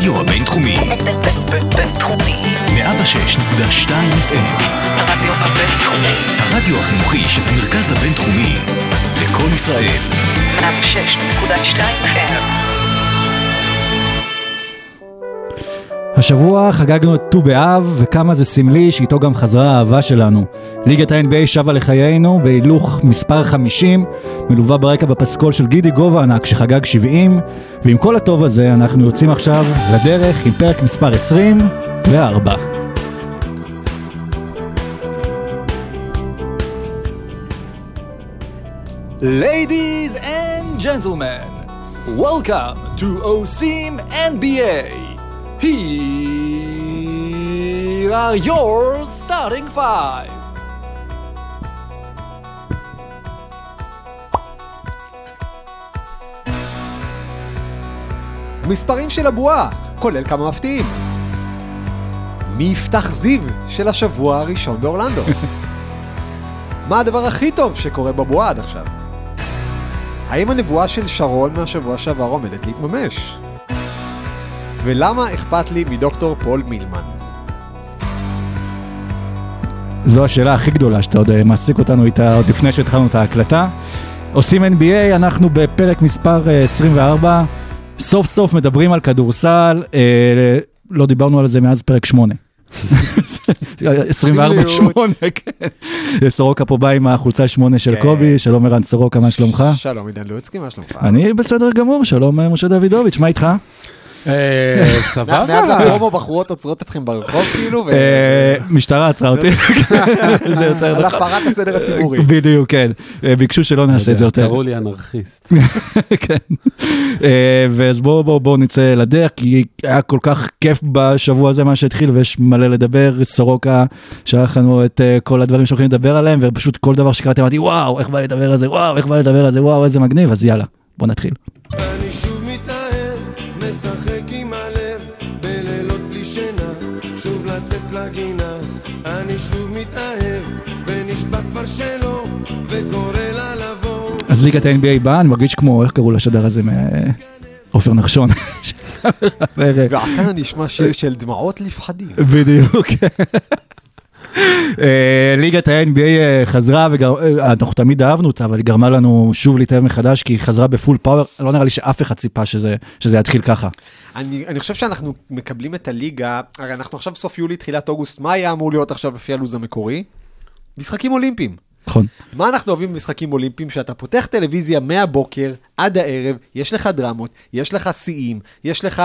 הרדיו הבינתחומי. בינתחומי. 106.2 FM. הרדיו הבינתחומי. הרדיו החינוכי של המרכז הבינתחומי. לכל ישראל. 106.2 FM. השבוע חגגנו את ט"ו באב, וכמה זה סמלי שאיתו גם חזרה האהבה שלנו. ליגת ה-NBA שבה לחיינו בהילוך מספר 50, מלווה ברקע בפסקול של גידי גובה ענק שחגג 70, ועם כל הטוב הזה אנחנו יוצאים עכשיו לדרך עם פרק מספר 24. Ladies and gentlemen, welcome to Osim NBA. Here are your starting five. מספרים של הבועה, כולל כמה מפתיעים. מי יפתח זיו של השבוע הראשון באורלנדו? מה הדבר הכי טוב שקורה בבועה עד עכשיו? האם הנבואה של שרון מהשבוע שעבר עומדת להתממש? ולמה אכפת לי מדוקטור פול מילמן? זו השאלה הכי גדולה שאתה עוד מעסיק אותנו איתה עוד לפני שהתחלנו את ההקלטה. עושים NBA, אנחנו בפרק מספר 24. סוף סוף מדברים על כדורסל, לא דיברנו על זה מאז פרק 8. 24-8, כן. סורוקה פה בא עם החולצה 8 של קובי, שלום ערן סורוקה, מה שלומך? שלום עידן לוצקי, מה שלומך? אני בסדר גמור, שלום משה דוידוביץ', מה איתך? סבבה. מאז הפרומו בחורות עוצרות אתכם ברחוב כאילו? משטרה עצרה אותי. על הפרת הסדר הציבורי. בדיוק, כן. ביקשו שלא נעשה את זה יותר. תראו לי אנרכיסט. כן. ואז בואו נצא לדרך, כי היה כל כך כיף בשבוע הזה מה שהתחיל, ויש מלא לדבר. סורוקה, שלחנו את כל הדברים שהולכים לדבר עליהם, ופשוט כל דבר שקראתי, אמרתי, וואו, איך בא לדבר על זה, וואו, איך בא לדבר על זה, וואו, איזה מגניב, אז יאללה, בואו נתחיל. אז ליגת ה-NBA באה, אני מרגיש כמו, איך קראו לשדר הזה מעופר נחשון. ועכן נשמע שיר של דמעות לפחדים. בדיוק. ליגת ה-NBA חזרה, אנחנו תמיד אהבנו אותה, אבל היא גרמה לנו שוב להתאהב מחדש, כי היא חזרה בפול פאוור, לא נראה לי שאף אחד ציפה שזה יתחיל ככה. אני חושב שאנחנו מקבלים את הליגה, הרי אנחנו עכשיו סוף יולי, תחילת אוגוסט, מה היה אמור להיות עכשיו לפי הלו"ז המקורי? משחקים אולימפיים. נכון. מה אנחנו אוהבים במשחקים אולימפיים? שאתה פותח טלוויזיה מהבוקר עד הערב, יש לך דרמות, יש לך סיים, יש לך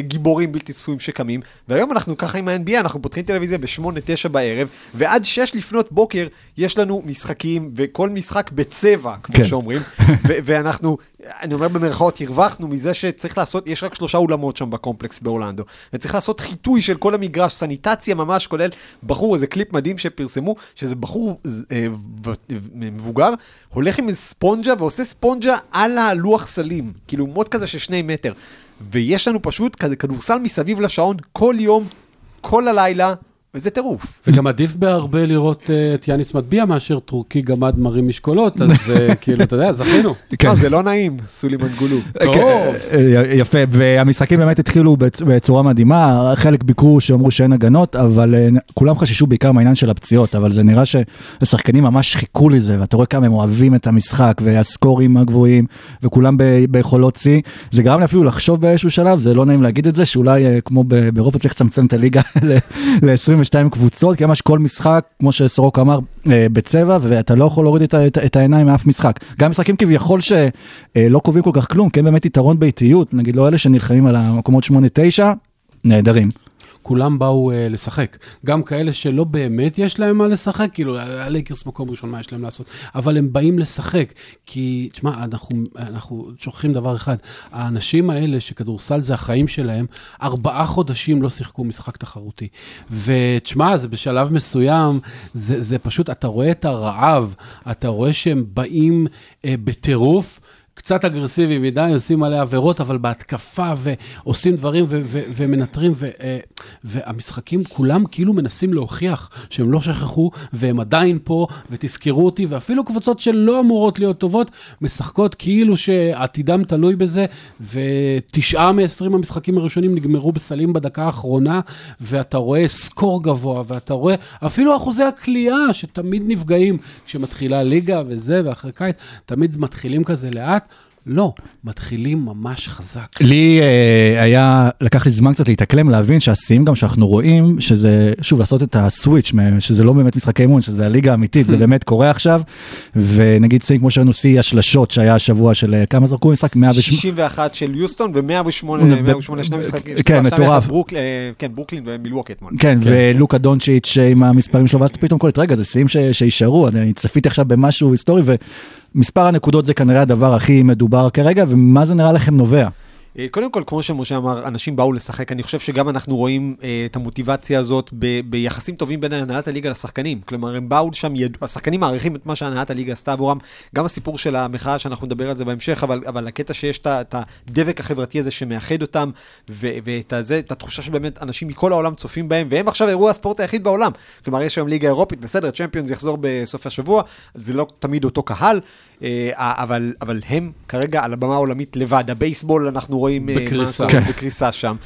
גיבורים בלתי צפויים שקמים, והיום אנחנו ככה עם ה-NBA, אנחנו פותחים טלוויזיה ב-8-9 בערב, ועד 6 לפנות בוקר יש לנו משחקים, וכל משחק בצבע, כמו שאומרים, ואנחנו, אני אומר במרכאות, הרווחנו מזה שצריך לעשות, יש רק 3 אולמות שם בקומפלקס באורלנדו, וצריך לעשות חיטוי של כל המגרש, סניטציה ממש, כולל בחור, איזה קליפ מדהים שפרסמו, שזה בחור מבוגר, הולך עם ספונג'ה ועושה ספונג'ה על הלוח סלים, כאילו מוד כזה של 2 מטר, ויש לנו פשוט כדורסל מסביב לשעון כל יום, כל הלילה, וזה טירוף. וגם עדיף בהרבה לראות את יאניס מטביע מאשר טורקי גמד מרים משקולות, אז כאילו, אתה יודע, זכינו. זה לא נעים, סולימן גולו. טוב. יפה, והמשחקים באמת התחילו בצורה מדהימה, חלק ביקרו שאמרו שאין הגנות, אבל כולם חששו בעיקר מהעניין של הפציעות, אבל זה נראה שהשחקנים ממש חיכו לזה, ואתה רואה כמה הם אוהבים את המשחק, והסקורים הגבוהים, וכולם ביכולות צי, זה גרם לי אפילו לחשוב באיזשהו שלב, זה לא נעים להגיד את זה, שאולי כמו באירופה צריך לצמצם את הליגה ל-20 שתיים קבוצות, כי ממש כל משחק, כמו שסורוק אמר, בצבע, ואתה לא יכול להוריד את העיניים מאף משחק. גם משחקים כביכול שלא קובעים כל כך כלום, כי הם באמת יתרון ביתיות, נגיד לא אלה שנלחמים על המקומות 8-9, נהדרים. כולם באו לשחק. גם כאלה שלא באמת יש להם מה לשחק, כאילו, הלייקרס מקום ראשון, מה יש להם לעשות? אבל הם באים לשחק, כי, תשמע, אנחנו שוכחים דבר אחד, האנשים האלה שכדורסל זה החיים שלהם, 4 חודשים לא שיחקו משחק תחרותי. ותשמע, זה בשלב מסוים, זה פשוט, אתה רואה את הרעב, אתה רואה שהם באים בטירוף, קצת אגרסיבי מדי, עושים עליה עבירות, אבל בהתקפה, ועושים דברים, ומנטרים, והמשחקים כולם כאילו מנסים להוכיח, שהם לא שכחו, והם עדיין פה, ותזכרו אותי, ואפילו קבוצות שלא אמורות להיות טובות, משחקות כאילו שעתידם תלוי בזה, ו9 מ-20 המשחקים הראשונים נגמרו בסלים בדקה האחרונה, ואתה רואה סקור גבוה, ואתה רואה אפילו אחוזי הקליעה, שתמיד נפגעים, כשמתחילה ליגה וזה, ואחרי קיץ, תמיד מתחילים כזה לאט, לא, מתחילים ממש חזק. לי היה, לקח לי זמן קצת להתאקלם, להבין שהשיאים גם שאנחנו רואים, שזה, שוב, לעשות את הסוויץ', שזה לא באמת משחקי אימון, שזה הליגה האמיתית, זה באמת קורה עכשיו, ונגיד שיאים כמו שראינו, שיא השלשות שהיה השבוע של, כמה זרקו משחק? 61 של יוסטון, ו-108 שני משחקים. כן, מטורף. כן, ברוקלין ומילווקי אתמול. כן, ולוקה דונצ'יץ' עם המספרים שלו, ואז פתאום כל רגע, זה שיאים שישארו, אני צפיתי עכשיו במשהו היסטורי, מספר הנקודות זה כנראה הדבר הכי מדובר כרגע, ומה זה נראה לכם נובע? קודם כל, כמו שמשה אמר, אנשים באו לשחק, אני חושב שגם אנחנו רואים את המוטיבציה הזאת ביחסים טובים בין הנהלת הליגה לשחקנים, כלומר, הם באו שם, השחקנים מעריכים את מה שהנהלת הליגה עשתה עבורם, גם הסיפור של המחאה שאנחנו נדבר על זה בהמשך, אבל הקטע שיש את הדבק החברתי הזה שמאחד אותם, ואת התחושה שבאמת אנשים מכל העולם צופים בהם, והם עכשיו אירוע הספורט היחיד בעולם, כלומר, יש היום ליגה אירופית, בסדר, צ'מפיונס יחזור בסוף השבוע, זה לא תמיד אותו קהל, אבל הם כרגע על הבמה העולמית לבד, הבייסבול אנחנו רואים בקריסה שם,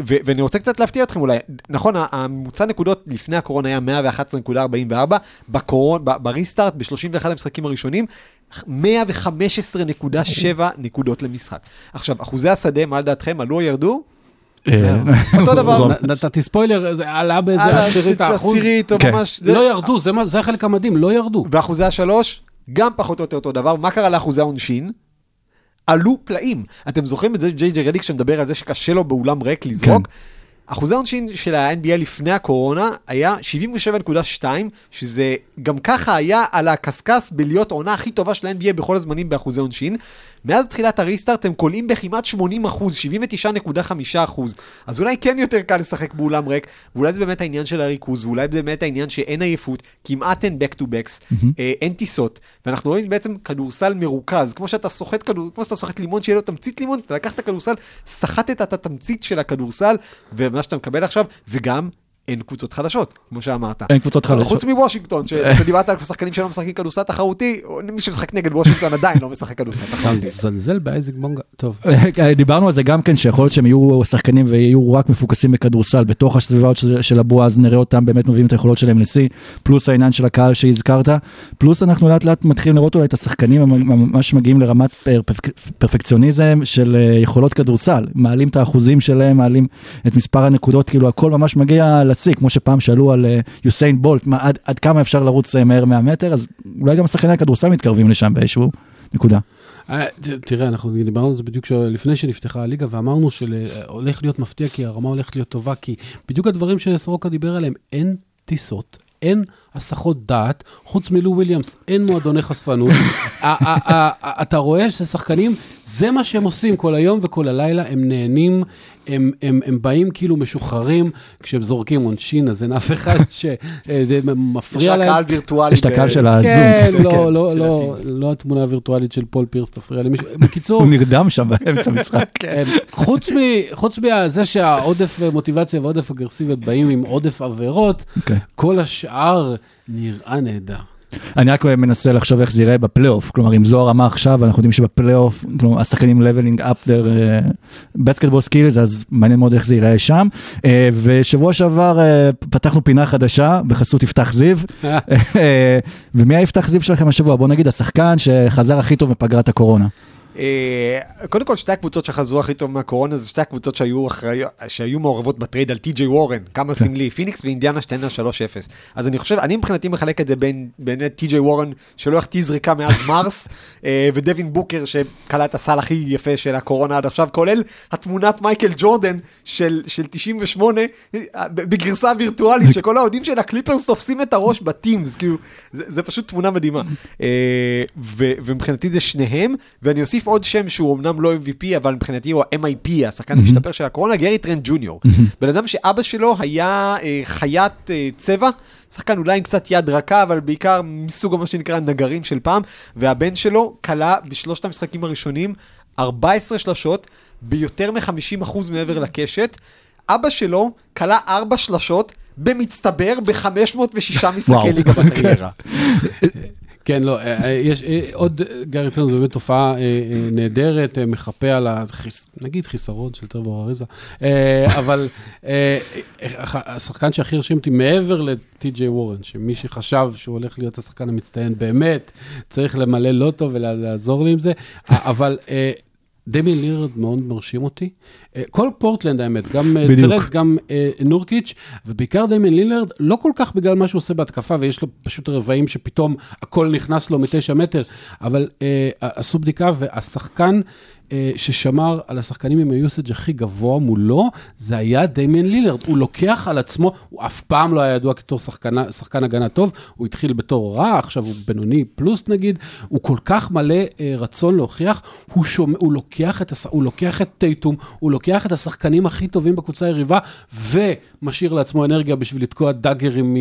ואני רוצה קצת להפתיע אתכם אולי, נכון, הממוצע נקודות לפני הקורונה היה 111.44, בריסטארט ב-31 המשחקים הראשונים, 115.7 נקודות למשחק. עכשיו, אחוזי השדה, מה לדעתכם, עלו או ירדו? אותו דבר. נתתי ספוילר, זה עלה באיזה עשירית או ממש... לא ירדו, זה החלק המדהים, לא ירדו. ואחוזי השלוש, גם פחות או יותר אותו דבר, מה קרה לאחוזי העונשין? עלו פלאים. אתם זוכרים את זה, ג'יי ג'י רדיק שמדבר על זה שקשה לו באולם ריק לזרוק? אחוזי העונשין של ה-NBA לפני הקורונה היה 77.2, שזה גם ככה היה על הקסקס בלהיות עונה הכי טובה של ה-NBA בכל הזמנים באחוזי עונשין. מאז תחילת הריסטארט הם קולעים בכמעט 80%, 79.5%. אז אולי כן יותר קל לשחק באולם ריק, ואולי זה באמת העניין של הריכוז, ואולי באמת העניין שאין עייפות, כמעט אין back-to-backs, אין טיסות, ואנחנו רואים בעצם כדורסל מרוכז, כמו שאתה סוחט לימון שיהיה לו תמצית לימון, ולקחת כדורסל, סחטת את התמצית של הכדורסל, ומה שאתה מקבל עכשיו, וגם אין קבוצות חלשות, כמו שאמרת. אין קבוצות חלשות. חוץ מוושינגטון, שדיברת על שחקנים שלא משחקים כדורסל תחרותי, מי שמשחק נגד וושינגטון עדיין לא משחק כדורסל תחרותי. זלזל באיזק בונגה. טוב. דיברנו על זה גם כן, שיכול להיות שהם יהיו שחקנים ויהיו רק מפוקסים בכדורסל, בתוך הסביבה של הבועה, אז נראה אותם באמת מביאים את היכולות שלהם לשיא, פלוס העניין של הקהל שהזכרת, פלוס אנחנו לאט לאט מתחילים לראות אולי את השחקנים ממש מגיעים לרמת פרפקציוניזם של יכולות כדורסל, מעלים את האחוזים שלהם, מעלים את מספר הנקודות, כאילו הכל ממש מגיע להציג, כמו שפעם שאלו על יוסיין בולט, עד כמה אפשר לרוץ מהר 100 מטר, אז אולי גם שחקני הכדורסל מתקרבים לשם באיזשהו נקודה. תראה, אנחנו דיברנו על זה בדיוק לפני שנפתחה הליגה, ואמרנו שהולך להיות מפתיע, כי הרמה הולכת להיות טובה, כי בדיוק הדברים שסורוקה דיבר עליהם, אין טיסות, אין הסחות דעת, חוץ מלו וויליאמס, אין מועדוני חשפנות, אתה רואה ששחקנים, זה מה שהם עושים כל היום וכל הלילה, הם נהנים, הם באים כאילו משוחררים, כשהם זורקים עונשין, אז אין אף אחד שמפריע להם. יש הקהל וירטואלי. יש את הקהל של הזום. כן, לא התמונה הווירטואלית של פול פירס, תפריע לי. בקיצור. הוא נרדם שם באמצע המשחק. חוץ מזה שהעודף מוטיבציה ועודף אגרסיביות באים עם עודף עבירות, כל השאר נראה נהדר. אני רק מנסה לחשוב איך זה יראה בפלייאוף, כלומר, אם זו הרמה עכשיו, אנחנו יודעים שבפלייאוף, כלומר, השחקנים leveling up their basketball skills, אז מעניין מאוד איך זה יראה שם, ושבוע שעבר פתחנו פינה חדשה, בחסות יפתח זיו, ומי היפתח זיו שלכם השבוע? בוא נגיד, השחקן שחזר הכי טוב מפגרת הקורונה. קודם כל, שתי הקבוצות שחזרו הכי טוב מהקורונה, זה שתי הקבוצות שהיו מעורבות בטרייד על טי.ג'יי וורן, כמה סמלי, פיניקס ואינדיאנה, שתיהן 3-0. אז אני חושב, אני מבחינתי מחלק את זה בין טי.ג'יי וורן, שלא החטיא זריקה מאז מרס, ודווין בוקר, שקלע את הסל הכי יפה של הקורונה עד עכשיו, כולל התמונת מייקל ג'ורדן של 98, בגרסה וירטואלית, שכל העודים של הקליפרס תופסים את הראש בטימס, כאילו, זה פשוט תמונה מדהימה. ומבחינתי זה שניהם, ואני אוסיף נוסיף עוד שם שהוא אמנם לא MVP, אבל מבחינתי הוא ה-MIP, השחקן המשתפר של הקורונה, גרי טרנט ג'וניור. בן אדם שאבא שלו היה חיית צבע, שחקן אולי עם קצת יד רכה, אבל בעיקר מסוג מה שנקרא נגרים של פעם, והבן שלו קלה בשלושת המשחקים הראשונים 14 שלשות, ביותר מ-50% מעבר לקשת. אבא שלו קלה 4 שלשות, במצטבר ב-506 משחקי ליגה בקריירה. כן, לא, יש עוד, גרי פלנס זה באמת תופעה נהדרת, מחפה על, נגיד, חיסרון של טרבור אריזה, אבל השחקן שהכי הרשימתי מעבר לטי.ג'יי וורן, שמי שחשב שהוא הולך להיות השחקן המצטיין באמת, צריך למלא לוטו ולעזור לי עם זה, אבל דמיין לילרד מאוד מרשים אותי. כל פורטלנד האמת, גם טרנט, גם נורקיץ', ובעיקר דמיין לילרד, לא כל כך בגלל מה שהוא עושה בהתקפה, ויש לו פשוט רבעים שפתאום הכל נכנס לו מ9 מטר, אבל עשו בדיקה, והשחקן ששמר על השחקנים עם היוסאג' הכי גבוה מולו, זה היה דמיין לילרד. הוא לוקח על עצמו, הוא אף פעם לא היה ידוע כתור שחקן הגנה טוב, הוא התחיל בתור רע, עכשיו הוא בינוני פלוס נגיד, הוא כל כך מלא רצון להוכיח, הוא לוקח את טייטום, הוא לוקח את השחקנים הכי טובים בקבוצה היריבה, ומשאיר לעצמו אנרגיה בשביל לתקוע דאגרים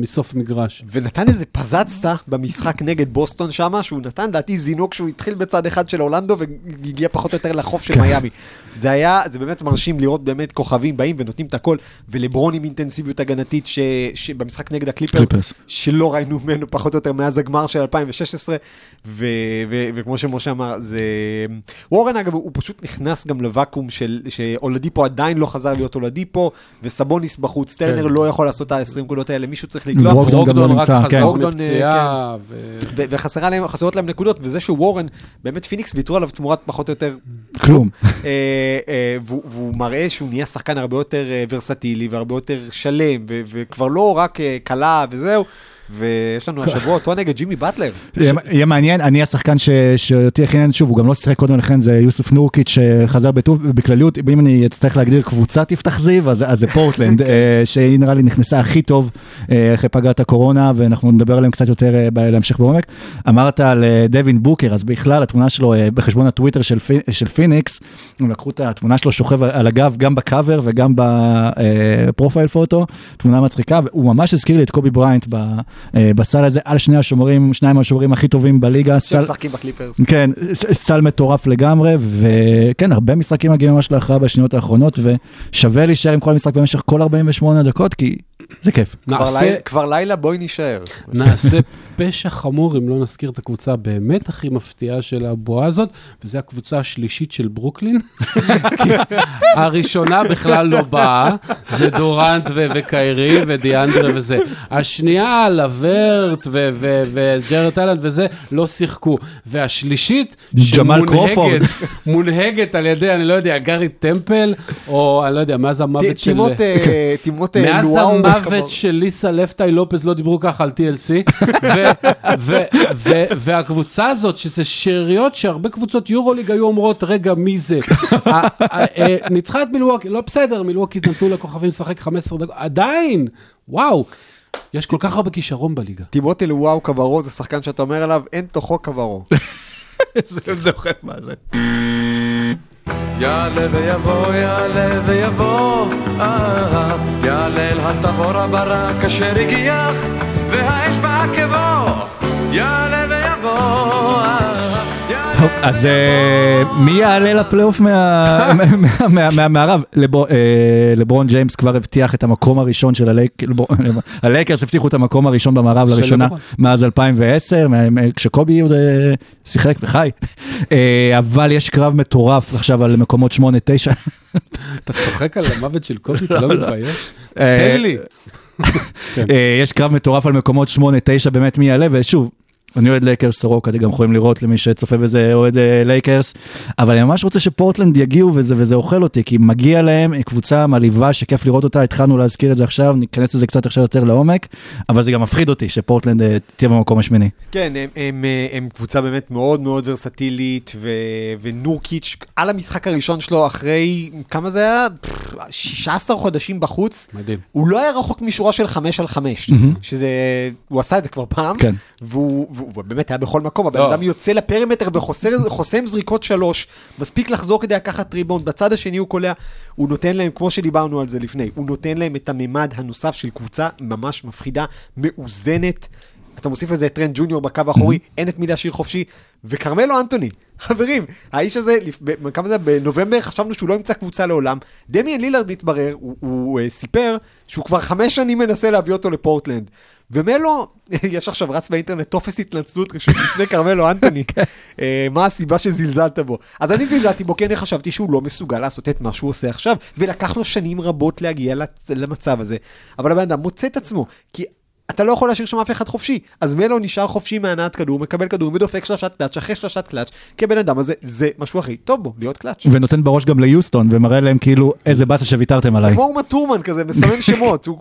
מסוף מגרש. ונתן איזה פזצתה במשחק נגד בוסטון שם, שהוא נתן דעתי זינוק שהוא התחיל בצד אחד של אורלנדו והגיע פחות או יותר לחוף של מיימי. זה באמת מרשים לראות באמת כוכבים באים ונותנים את הכל, ולברון עם אינטנסיביות הגנתית שבמשחק נגד הקליפרס, שלא ראינו ממנו פחות או יותר מאז הגמר של 2016, וכמו שמשה אמר, וורן אגב, הוא פשוט נכנס גם לוואקום שאולדיפו עדיין לא חזר להיות אולדיפו, וסבוניס בחוץ, טרנר לא יכול לעשות ה-20 קולות האלה, מישהו צריך לגלוח. רוקדון רק חזר לפציעה. וחסרות להם נקודות, וזה שוורן, באמת פיניקס ויתרו עליו תמורת פחות או יותר כלום. והוא מראה שהוא נהיה שחקן הרבה יותר ורסטילי, והרבה יותר שלם, וכבר לא רק קלה וזהו, ויש לנו השבוע אותו נגד ג'ימי בטלר. יהיה מעניין, אני השחקן שאותי הכי שוב, הוא גם לא שחק קודם לכן, זה יוסף נורקיץ' שחזר בטוב בכלליות, אם אני אצטרך להגדיר קבוצה תפתח זיו, אז זה פורטלנד, שהיא נראה לי נכנסה הכי טוב אחרי פגעת הקורונה, ואנחנו נדבר עליהם קצת יותר להמשיך בעומק. אמרת על דווין בוקר, אז בכלל התמונה שלו בחשבון הטוויטר של פיניקס, הם לקחו את התמונה שלו שוכב על הגב, גם בקאבר וגם בפרופייל פוטו, תמונה מצחיקה, והוא ממש הזכיר לי את קובי בריינט בסל הזה, על שניים השומרים הכי טובים בליגה. שמשחקים בקליפרס. כן, סל מטורף לגמרי, וכן, הרבה משחקים מגיעים ממש לאחר בשניות האחרונות, ושווה להישאר עם כל המשחק במשך כל 48 דקות, כי זה כיף. כבר לילה בואי נשאר. נעשה פשע חמור אם לא נזכיר את הקבוצה באמת הכי מפתיעה של הבועה הזאת, וזו הקבוצה השלישית של ברוקלין. הראשונה בכלל לא באה, זה דורנט וקיירי ודיאנדרה וזה. השנייה לברט וג'רד אלן וזה לא שיחקו. והשלישית שמונהגת על ידי, אני לא יודע, גארי טמפל, או אני לא יודע, מאז המוות של... תימות לואו. המוות של ליסה לפטאי לופס, לא דיברו ככה על TLC, והקבוצה הזאת, שזה שריות שהרבה קבוצות יורוליג היו אומרות, רגע, מי זה? ניצחה את מילווקי, לא בסדר, מילווקי נתנו לכוכבים לשחק 15 דקות, עדיין, וואו, יש כל כך הרבה כישרון בליגה. תימותי לואו קברו, זה שחקן שאתה אומר עליו, אין תוכו קברו. זה מדוחה מה זה. יעלה ויבוא, יעלה ויבוא, יעלה אל התבור הברק אשר הגיח, והאש בעקבו, יעלה ויבוא, אז מי יעלה לפלייאוף מהמערב? לברון ג'יימס כבר הבטיח את המקום הראשון של הלייקרס, הבטיחו את המקום הראשון במערב לראשונה מאז 2010, כשקובי שיחק וחי, אבל יש קרב מטורף עכשיו על מקומות 8-9. אתה צוחק על המוות של קובי, אתה לא מתבייש? תן לי. יש קרב מטורף על מקומות 8-9, באמת מי יעלה, ושוב, אני אוהד לייקרס סורוק, אתם גם יכולים לראות למי שצופה בזה אוהד לייקרס, אבל אני ממש רוצה שפורטלנד יגיעו וזה אוכל אותי, כי מגיע להם קבוצה מלאיבה שכיף לראות אותה, התחלנו להזכיר את זה עכשיו, ניכנס לזה קצת עכשיו יותר לעומק, אבל זה גם מפחיד אותי שפורטלנד תהיה במקום השמיני. כן, הם קבוצה באמת מאוד מאוד ורסטילית, ונורקיץ' על המשחק הראשון שלו אחרי, כמה זה היה? 16 חודשים בחוץ. מדהים. הוא לא היה רחוק משורה של 5-5, שזה, הוא עשה את זה כבר פעם, והוא הוא באמת היה בכל מקום, הבן אדם יוצא לפרימטר וחוסם זריקות שלוש, מספיק לחזור כדי לקחת ריבאונד, בצד השני הוא קולע, הוא נותן להם, כמו שדיברנו על זה לפני, הוא נותן להם את הממד הנוסף של קבוצה ממש מפחידה, מאוזנת, אתה מוסיף לזה את טרנט ג'וניור בקו האחורי, אין את מילה שיר חופשי, וקרמלו אנטוני, חברים, האיש הזה, בנובמבר חשבנו שהוא לא ימצא קבוצה לעולם, דמיאן לילארד מתברר, הוא סיפר שהוא כבר 5 שנים מנסה להביא אותו לפורטלנד, ומלו, יש עכשיו רץ באינטרנט, תופס התנצלות ראשון לפני קרמלו אנטוני, מה הסיבה שזלזלת בו? אז אני זלזלתי בו, כי אני חשבתי שהוא לא מסוגל לעשות את מה שהוא עושה עכשיו, ולקח לו שנים רבות להגיע למצב הזה, אבל הבן אדם מוצא את עצמו, כי אתה לא יכול להשאיר שם אף אחד חופשי, אז מלו נשאר חופשי מהנעת כדור, מקבל כדור, מדופק שלשת קלאץ', אחרי שלשת קלאץ', כי הבן אדם הזה, זה משהו הכי טוב בו, להיות קלאץ'. ונותן בראש גם ליוסטון, ומראה להם כאילו, איזה בסה שוויתרתם עליי. זה כמו אומה טורמן כזה, מסמן שמות, הוא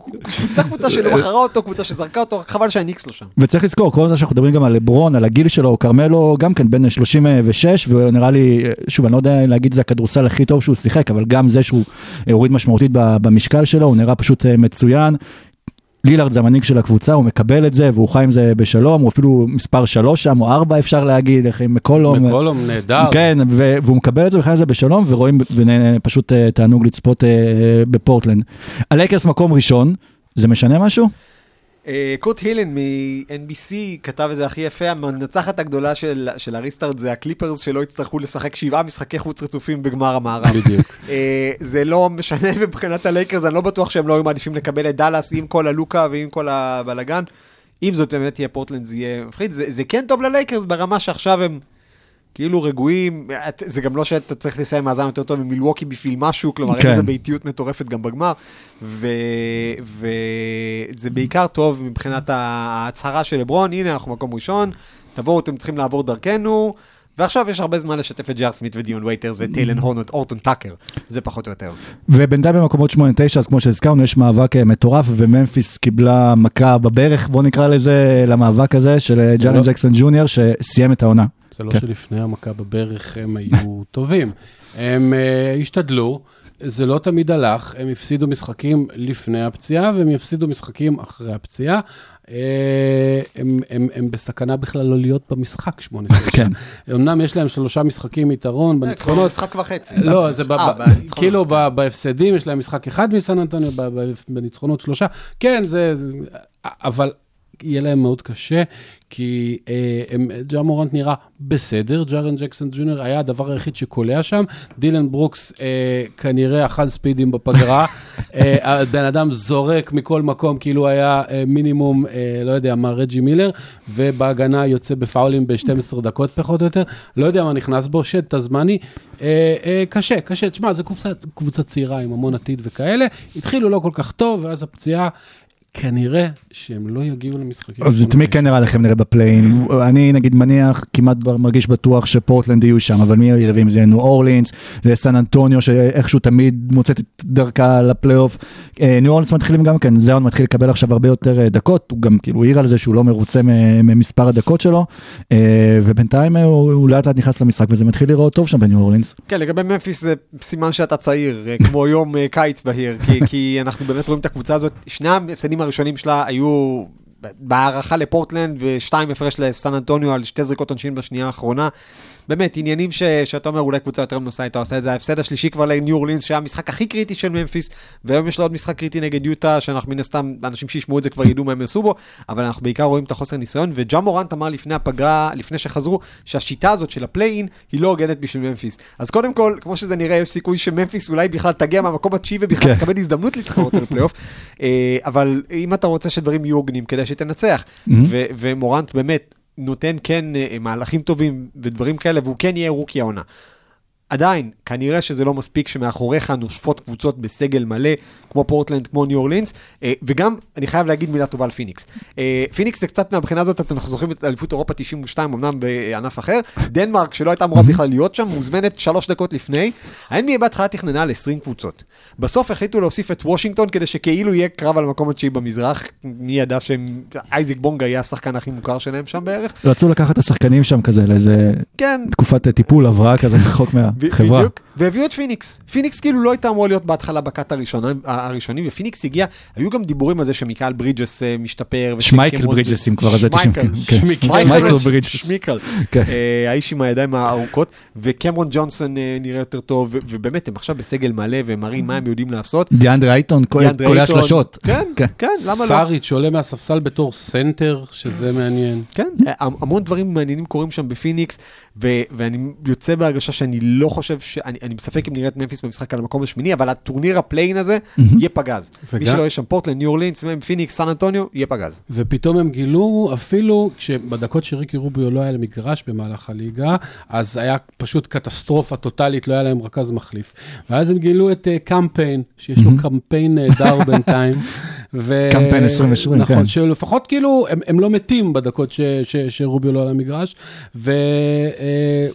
קבוצה שלא בחרה אותו, קבוצה שזרקה אותו, חבל שהניקס לא שם. וצריך לזכור, כל זה שאנחנו מדברים גם על לברון, על הגיל שלו, קרמלו, גם כן בין 36, ונראה לי, שוב, אני לא יודע להגיד, זה הכדורסל הכי טוב שהוא שיחק, אבל גם זה שהוא הוריד משמעותית במשקל שלו, הוא נראה פשוט מצוין. לילארד זה המנהיג של הקבוצה, הוא מקבל את זה, והוא חי עם זה בשלום, הוא אפילו מספר 3 שם, או 4 אפשר להגיד, מקולום נהדר. כן, והוא מקבל את זה, וחי עם זה בשלום, ורואים, ופשוט תענוג לצפות בפורטלנד. הלייקרס מקום ראשון, זה משנה משהו? קורט הילן מ-NBC כתב את זה הכי יפה, המנצחת הגדולה של הריסטארט זה הקליפרס שלא יצטרכו לשחק 7 משחקי חוץ רצופים בגמר המערב. זה לא משנה מבחינת הלייקרס, אני לא בטוח שהם לא היו מעדיפים לקבל את דאלאס עם כל הלוקה ועם כל הבלגן. אם זאת באמת תהיה פורטלנד זה יהיה מפחיד, זה כן טוב ללייקרס ברמה שעכשיו הם כאילו רגועים, זה גם לא שאתה צריך לסיים מאזן יותר טוב ממילווקי בשביל משהו, כלומר כן. איזה ביתיות מטורפת גם בגמר, וזה בעיקר טוב מבחינת ההצהרה של לברון, הנה אנחנו מקום ראשון, תבואו, אתם צריכים לעבור דרכנו, ועכשיו יש הרבה זמן לשתף את ג'אר סמית ודיון וייטרס וטיילן הורנט, אורטון טאקר, זה פחות או יותר. ובינתיים במקומות 8-9, אז כמו שהזכרנו, יש מאבק מטורף, וממפיס קיבלה מכה בברך, בוא נקרא לזה, למאבק הזה של ג'ארן ג'קסון ג'וניור, שסיים את העונה. זה לא שלפני המכה בברך הם היו טובים. הם השתדלו, זה לא תמיד הלך, הם הפסידו משחקים לפני הפציעה, והם יפסידו משחקים אחרי הפציעה, הם בסכנה בכלל לא להיות במשחק 8-9. אמנם יש להם 3 משחקים יתרון בניצחונות. משחק וחצי. לא, כאילו בהפסדים יש להם משחק 1 מסן אנטוניו, בניצחונות 3. כן, זה... אבל... יהיה להם מאוד קשה, כי ג'ה מורנט נראה בסדר, ג'ארן ג'קסון ג'וניור היה הדבר היחיד שקולע שם, דילן ברוקס כנראה אכל ספידים בפגרה, בן אדם זורק מכל מקום, כאילו היה מינימום, לא יודע מה, רג'י מילר, ובהגנה יוצא בפאולים ב-12 דקות פחות או יותר, לא יודע מה נכנס בו, שד תזמני, קשה, קשה, תשמע, זה קבוצה צעירה עם המון עתיד וכאלה, התחילו לא כל כך טוב, ואז הפציעה, כנראה שהם לא יגיעו למשחקים. אז את מי כן נראה לכם נראה בפליין? אני נגיד מניח, כמעט מרגיש בטוח שפורטלנד יהיו שם, אבל מי היריבים? זה ניו אורלינס, זה סן אנטוניו, שאיכשהו תמיד מוצאת את דרכה לפלייאוף. ניו אורלינס מתחילים גם כן, זאון מתחיל לקבל עכשיו הרבה יותר דקות, הוא גם כאילו העיר על זה שהוא לא מרוצה ממספר הדקות שלו, ובינתיים הוא לאט לאט נכנס למשחק, וזה מתחיל לראות טוב שם בניו אורלינס. כן, לגבי ממפיס זה סימן שאתה צעיר, כמו יום קיץ בהיר, כי אנחנו באמת רואים את הקבוצה הזאת, שניים הראשונים שלה היו בהערכה לפורטלנד ו2 הפרש לסן אנטוניו על 2 זריקות עונשין בשנייה האחרונה. באמת, עניינים שאתה אומר, אולי קבוצה יותר מנוסה איתה עושה את זה. ההפסד השלישי כבר לניו אורלינס, שהיה המשחק הכי קריטי של ממפיס, והיום יש לו עוד משחק קריטי נגד יוטה, שאנחנו מן הסתם, אנשים שישמעו את זה כבר ידעו מה הם יעשו בו, אבל אנחנו בעיקר רואים את החוסר ניסיון, וג'ה מורנט אמר לפני הפגרה, לפני שחזרו, שהשיטה הזאת של הפליין היא לא הוגנת בשביל ממפיס. אז קודם כל, כמו שזה נראה, יש סיכוי שממפיס אולי בכלל תגיע מהמקום התשיעי ובכלל תקבל הזדמנות להתחרות על הפלייאוף, אבל אם אתה רוצה שדברים יהיו הוגנים, כדאי שתנצח. ומורנט באמת נותן כן מהלכים טובים ודברים כאלה, והוא כן יהיה רוקי העונה. עדיין, כנראה שזה לא מספיק שמאחוריך נושפות קבוצות בסגל מלא, כמו פורטלנד, כמו ניו אורלינס, וגם, אני חייב להגיד מילה טובה על פיניקס. פיניקס זה קצת מהבחינה הזאת, אנחנו זוכרים את אליפות אירופה 92, אמנם בענף אחר, דנמרק, שלא הייתה אמורה בכלל להיות שם, מוזמנת 3 דקות לפני, ה-NBA בהתחלה תכננה ל-20 קבוצות. בסוף החליטו להוסיף את וושינגטון, כדי שכאילו יהיה קרב על מקום התשיעי במזרח, מי ידע שאייזיק בונגה יהיה השחקן הכי מוכר שלהם שם בערך. רצו לקחת השחקנים שם כזה, לאיזה תקופת טיפול עברה, כזה חוק מה... בדיוק, והביאו את פיניקס. פיניקס כאילו לא הייתה אמורה להיות בהתחלה בקאט הראשוני, ופיניקס הגיע, היו גם דיבורים על זה שמיקל ברידג'ס משתפר. שמייקל ברידג'ס, אם כבר, אז הייתי שם. שמייקל. האיש עם הידיים הארוכות, וקמרון ג'ונסון נראה יותר טוב, ובאמת הם עכשיו בסגל מלא, והם מראים מה הם יודעים לעשות. דיאנדרה אייטון, כל השלשות. כן, כן, למה לא? סאריץ' שעולה מהספסל בתור סנטר, שזה מעניין. כן, המון דברים מעניינים קורים שם בפיניקס, ואני יוצא בהרגשה שאני לא חושב אני מספק אם נראה את ממפיס במשחק על המקום השמיני, אבל הטורניר הפליין הזה יהיה פגז. מי שלא יש שם פורטלנד, ניו אורלינס, פיניקס, סן אנטוניו, יהיה פגז. ופתאום הם גילו, אפילו כשבדקות שריקי רוביו לא היה למגרש במהלך הליגה, אז היה פשוט קטסטרופה טוטלית, לא היה להם רכז מחליף. ואז הם גילו את קמפיין, שיש לו קמפיין נהדר בינתיים. קמפיין 2020. נכון, שלפחות כאילו, הם לא מתים בדקות שרוביו לא היה למגרש.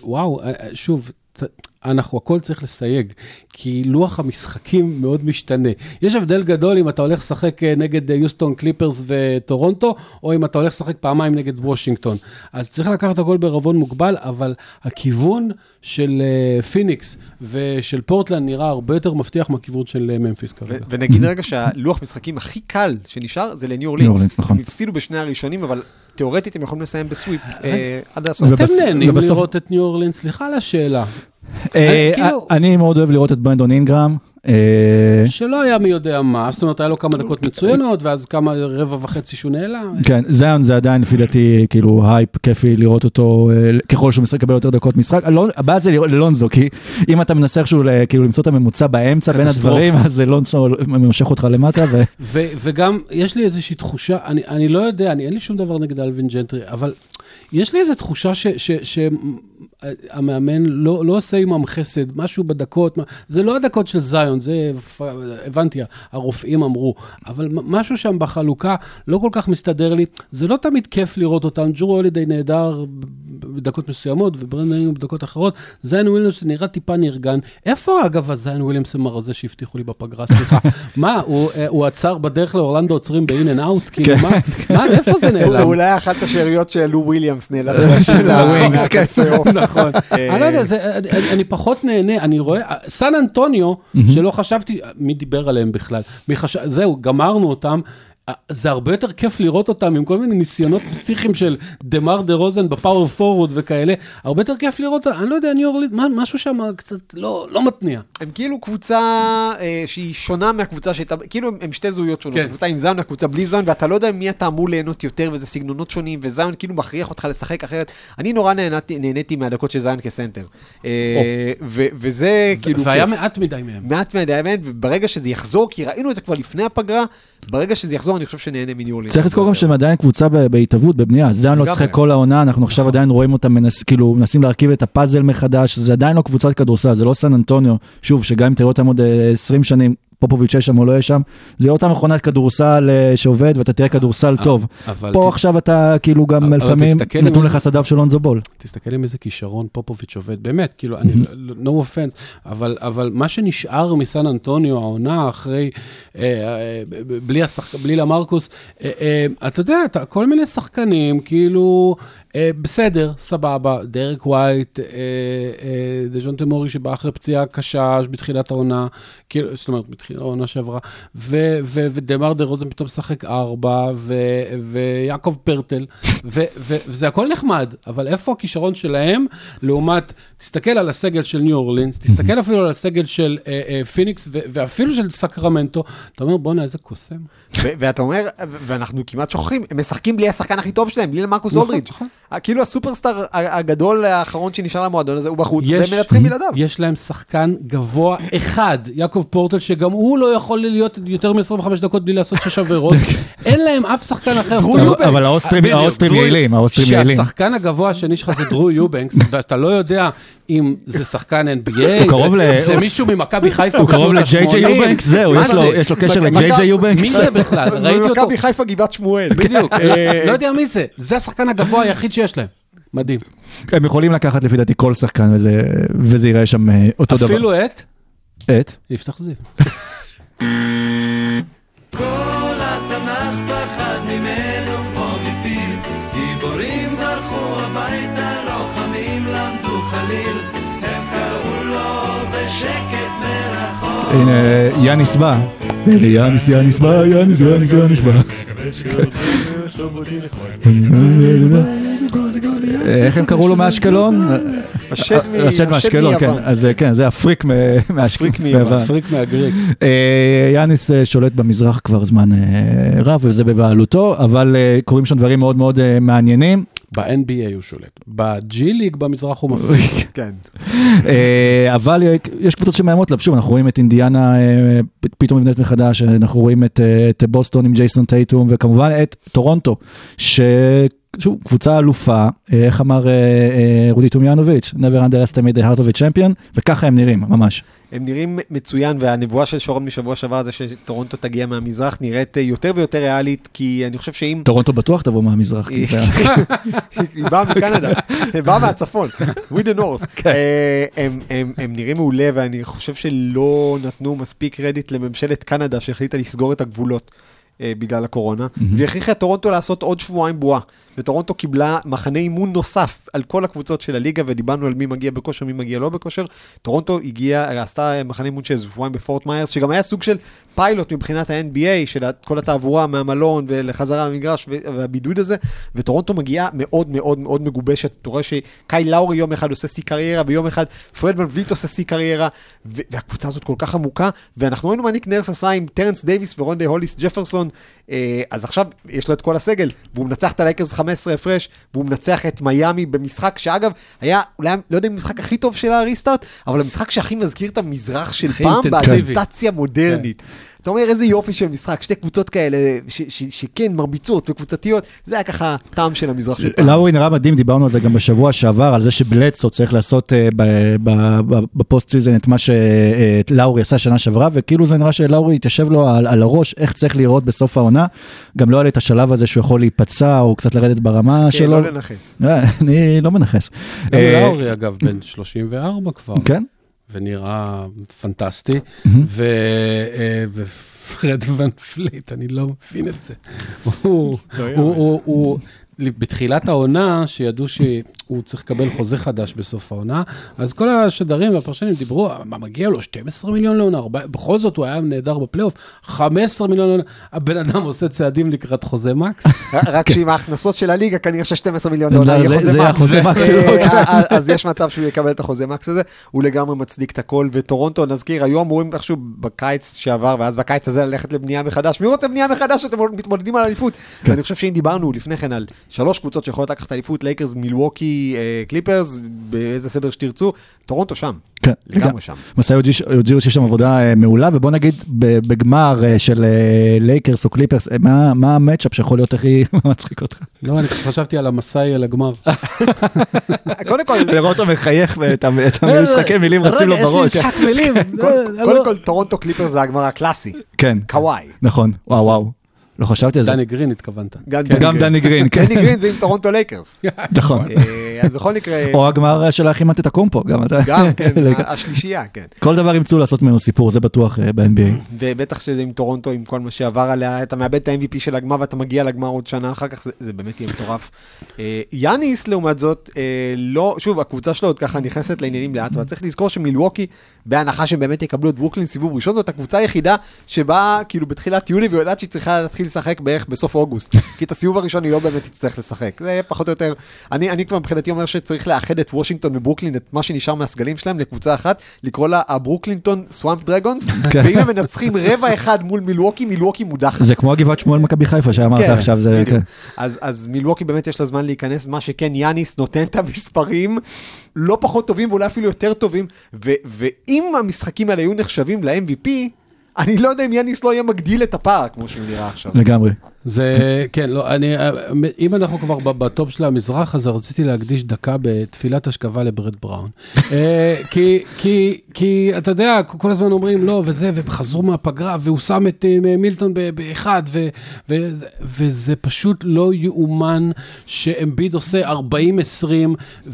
ווואו, שוב, אנחנו הכל צריך לסייג, כי לוח המשחקים מאוד משתנה. יש הבדל גדול אם אתה הולך לשחק נגד יוסטון קליפרס וטורונטו, או אם אתה הולך לשחק פעמיים נגד וושינגטון. אז צריך לקחת הכל ברבון מוגבל, אבל הכיוון של פיניקס ושל פורטלנד נראה הרבה יותר מבטיח מהכיוון של ממפיס כרגע. ונגיד רגע שהלוח משחקים הכי קל שנשאר זה לניו אורלינס. הם הפסידו בשני הראשונים, אבל תיאורטית הם יכולים לסיים בסוויפ עד הסוף. אתם נהנים לראות את ניו אורלינס, סליחה על השאלה. אני מאוד אוהב לראות את ברנדון אינגרם. שלא היה מי יודע מה, זאת אומרת, היה לו כמה דקות מצוינות, ואז כמה רבע וחצי שהוא נעלה. כן, זיון זה עדיין, לפי דעתי, כאילו, הייפ, כיפי לראות אותו, ככל שהוא משחק, קבל יותר דקות משחק. הבא זה ללונזו, כי אם אתה מנסה איכשהו, כאילו, למצוא את הממוצע באמצע בין הדברים, אז לונזו ממשך אותך למטה. וגם, יש לי איזושהי תחושה, אני לא יודע, אין לי שום דבר נגד אלווין ג'נטרי, אבל יש לי איזו תחושה שהמאמן לא עושה עם חסד, משהו בדקות, זה לא הדקות של זיון, זה הבנתי, הרופאים אמרו, אבל משהו שם בחלוקה לא כל כך מסתדר לי, זה לא תמיד כיף לראות אותם, ג'רו הולידיי נהדר בדקות מסוימות, וברנדון בדקות אחרות, זיון וויליאמס נראה טיפה נרגן, איפה אגב הזיון וויליאמס אמר הזה שהבטיחו לי בפגרה, סליחה, מה, הוא עצר בדרך לאורלנדו עוצרים ב-in and out, כאילו מה, איפה זה נעלם? אולי אחת השאריות שלו וויליאמס נעלם, נכון, אני לא יודע, אני פחות נהנה, אני רואה, סן אנטוניו, שלא חשבתי, מי דיבר עליהם בכלל? זהו, גמרנו אותם, זה הרבה יותר כיף לראות אותם, עם כל מיני ניסיונות פסיכיים של דמר דה רוזן בפאוור פורוד וכאלה, הרבה יותר כיף לראות אותם, אני לא יודע, ניו אורלינס, משהו שם קצת לא מתניע. הם כאילו קבוצה שהיא שונה מהקבוצה שהייתה, כאילו הם שתי זהויות שונות, הקבוצה עם זיון, הקבוצה בלי זיון, ואתה לא יודע מי אתה אמור ליהנות יותר, וזה סגנונות שונים, וזיון כאילו מכריח אותך לשחק אחרת, אני נורא נהניתי מהדקות של זיון כסנטר, וזה כאילו והיה מעט מדי מהם, וברגע שזה יחזור, כי ראינו את זה כבר לפני הפגרה, ברגע שזה יחזור, אני חושב שנהנה מניהולים. צריך לזכור גם שהם עדיין קבוצה בהתהוות, בבנייה. זה עדיין לא שחק כל העונה, אנחנו עכשיו עדיין רואים אותם, כאילו, מנסים להרכיב את הפאזל מחדש, זה עדיין לא קבוצת כדורסל, זה לא סן אנטוניו, שוב, שגם אם תראו אותם עוד 20 שנים, פופוביץ' יש שם או לא יש שם, זה אותה מכונת כדורסל שעובד, ואתה תראה כדורסל טוב. פה עכשיו אתה כאילו גם לפעמים נתון לך סדיו של לונזו בול. תסתכל עם איזה כישרון פופוביץ' עובד, באמת, כאילו, no offense, אבל מה שנשאר מסן אנטוניו, העונה אחרי, בלי למרקוס, אתה יודע, כל מיני שחקנים, כאילו, בסדר, סבבה, דרק ווייט, דז'ונטה מורי שבא אחרי פציעה קשה בתחילת העונה, זאת אומרת, בתחילת העונה שעברה, ודמר דרוזן פתאום שחק 4, ויעקב פרטל, וזה הכל נחמד, אבל איפה הכישרון שלהם, לעומת, תסתכל על הסגל של ניו אורלינס, תסתכל אפילו על הסגל של פיניקס, ואפילו של סקרמנטו, אתה אומר, בוא נה, איזה קוסם. ואתה אומר, ואנחנו כמעט שוכחים, הם משחקים בלי השחקן הכי טוב שלהם, בלי למרקוס אולרידג'. כאילו הסופרסטאר הגדול האחרון שנשאר למועדון הזה, הוא בחוץ, והם מנצחים בלעדיו. יש להם שחקן גבוה אחד, יעקב פורטל, שגם הוא לא יכול להיות יותר מ-25 דקות בלי לעשות ששברות. אין להם אף שחקן אחר. אבל האוסטרים יעילים. שהשחקן הגבוה השני שלך זה דרו יובנקס, ואתה לא יודע אם זה שחקן NBA, זה מישהו ממכבי חיפה. הוא קרוב לג'יי ג'יי יובנקס, זהו, יש לו קשר לג'יי ג'יי יובנקס. מי זה בכלל? ממכבי חיפה גבעת שמואל. בדיוק, לא יודע מי זה. זה השחקן הגבוה היחיד שיש להם. מדהים. הם יכולים לקחת לפי דעתי כל שחקן, וזה יראה שם אותו דבר. אפילו את? יפתח זיו. כל התנ"ך פחד ממנו כמו מפיל, גיבורים ברחו הביתה, לוחמים למדו חליל, הם קראו לו הנה, יאניס בא. יאניס, יאניס בא, יאניס, יאניס, יאניס בא. איך הם קראו לו מאשקלון? השד מאשקלון, כן, זה הפריק מהגריק. יאניס שולט במזרח כבר זמן רב, וזה בבעלותו, אבל קוראים שם דברים מאוד מאוד מעניינים. ב-NBA הוא שולט, בג'י-ליג במזרח הוא מפסיק. כן. אבל יש קבוצות שמאיימות לו, שוב, אנחנו רואים את אינדיאנה פתאום מבנית מחדש, אנחנו רואים את בוסטון עם ג'ייסון טייטום, וכמובן את טורונטו, שוב, קבוצה אלופה, איך אמר רודי טומיאנוביץ', never underestimate the heart of a champion, וככה הם נראים, ממש. הם נראים מצוין, והנבואה של שורון משבוע שעבר זה שטורונטו תגיע מהמזרח, נראית יותר ויותר ריאלית, כי אני חושב שאם... טורונטו בטוח תבוא מהמזרח. היא באה מקנדה, היא באה מהצפון, with the north. הם נראים מעולה, ואני חושב שלא נתנו מספיק קרדיט לממשלת קנדה, שהחליטה לסגור את הגבולות. בגלל הקורונה, והכריחה טורונטו לעשות עוד שבועיים בועה, וטורונטו קיבלה מחנה אימון נוסף על כל הקבוצות של הליגה, ודיברנו על מי מגיע בכושר, מי מגיע לא בכושר, טורונטו עשתה מחנה אימון של שבועיים בפורט מיירס, שגם היה סוג של פיילוט מבחינת ה-NBA, של כל התעבורה מהמלון ולחזרה למגרש והבידוד הזה, וטורונטו מגיעה מאוד מאוד מאוד מגובשת, אתה רואה שקאי לאורי יום אחד עושה סי קריירה, ביום אחד פרד ון וליט עושה סי קריירה, והקבוצה הזאת כל כך עמוקה, ואנחנו ראינו מה ניק נרס עשה עם טרנס דייביס ורונדי הוליס ג'פרסון, אז עכשיו יש לו את כל הסגל, והוא מנצח את הלייקרס 15 הפרש, והוא מנצח את מיאמי במשחק שאגב, היה אולי, לא יודע אם המשחק הכי טוב של הריסטארט, אבל המשחק שהכי מזכיר את המזרח של פעם, באדפטציה מודרנית. אתה אומר, איזה יופי של משחק, שתי קבוצות כאלה, שכן, מרביצות וקבוצתיות, זה היה ככה טעם של המזרח של פעם. לאורי נראה מדהים, דיברנו על זה גם בשבוע שעבר, על זה שבלצו צריך לעשות בפוסט סיזן את מה שלאורי עשה שנה שעברה, וכאילו זה נראה שלאורי התיישב לו על הראש, איך צריך לראות בסוף העונה, גם לא היה את השלב הזה שהוא יכול להיפצע, או קצת לרדת ברמה שלו. כן, לא מנחס. אני לא מנחס. גם לאורי, אגב, בן 34 כבר. כן? ונראה פנטסטי, ופרד ון פליט, אני לא מבין את זה. הוא, בתחילת העונה, שידעו שהוא צריך לקבל חוזה חדש בסוף העונה, אז כל השדרים והפרשנים דיברו, מה מגיע לו? 12 מיליון לעונה, בכל זאת הוא היה נהדר בפלייאוף, 15 מיליון לעונה, הבן אדם עושה צעדים לקראת חוזה מקס. רק שעם ההכנסות של הליגה, כנראה ש12 מיליון לעונה יהיה חוזה מקס. אז יש מצב שהוא יקבל את החוזה מקס הזה, הוא לגמרי מצדיק את הכל, וטורונטו, נזכיר, היום רואים איכשהו בקיץ שעבר, ואז בקיץ הזה ללכת לבנייה מחדש. מי רוצה בנייה מחדש? אתם מתמודדים על אליפות. ואני חושב שאם דיברנו לפני כן על 3 קבוצות שיכולות לקחת אליפות, לייקרס, מילווקי, קליפרס, באיזה סדר שתרצו, טורונטו שם, לגמרי שם. מסאי אוג'ירו שיש שם עבודה מעולה, ובוא נגיד בגמר של לייקרס או קליפרס, מה המאצ'אפ שיכול להיות הכי מצחיק אותך? לא, אני חשבתי על המסאי, על הגמר. קודם כל, לראות אותו מחייך ואת המשחקי מילים רצים לו בראש. קודם כל, טורונטו קליפרס זה הגמר הקלאסי. כן. קוואי. נכון, וואו וואו. לא חשבתי על זה. דני גרין התכוונת. גם דני גרין, כן. דני גרין זה עם טורונטו לייקרס. נכון. אז בכל מקרה... או הגמר של האחים אנטטוקונפו, גם אתה. גם, כן, השלישייה, כן. כל דבר ימצאו לעשות ממנו סיפור, זה בטוח ב-NBA. ובטח שזה עם טורונטו, עם כל מה שעבר עליה, אתה מאבד את ה-MVP של הגמר, ואתה מגיע לגמר עוד שנה אחר כך, זה באמת יהיה מטורף. יאניס, לעומת זאת, לא... שוב, הקבוצה שלו עוד ככה נכנסת לעניינים לאט, וצריך לזכור שמילווקי, בהנחה שהם באמת יקבלו את ברוקלין סיבוב ראשון, זאת הקבוצה היחידה שבאה, כאילו, בתחילת יולי, ויודעת שהיא צריכה להתחיל לשחק בערך בסוף אוגוסט, כי את הסיבוב הראשון היא לא באמת תצטרך לשחק. זה פחות או יותר, אני כבר מבחינתי אומר שצריך לאחד את וושינגטון וברוקלין, את מה שנשאר מהסגלים שלהם, לקבוצה אחת, לקרוא לה הברוקלינטון סוואמפ דרגונס, ואם הם מנצחים רבע אחד מול מילווקי, מילווקי מודח. זה כמו הגבעת שמואל מכבי חיפה שאמרת עכשיו. אז מילווקי באמת יש לה זמן להיכנס, מה שכן, יאניס נותן את המספרים לא פחות טובים, ואולי אפילו יותר טובים, ואם המשחקים האלה היו נחשבים ל-MVP, אני לא יודע אם יאניס לא יהיה מגדיל את הפער, כמו שהוא נראה עכשיו. לגמרי. זה, כן, לא, אם אנחנו כבר בטופ של המזרח, אז רציתי להקדיש דקה בתפילת השכבה לברט בראון. כי, אתה יודע, כל הזמן אומרים לא, וזה, וחזרו מהפגרה, והוא שם את מילטון באחד, וזה פשוט לא יאומן שאמביד עושה 40-20,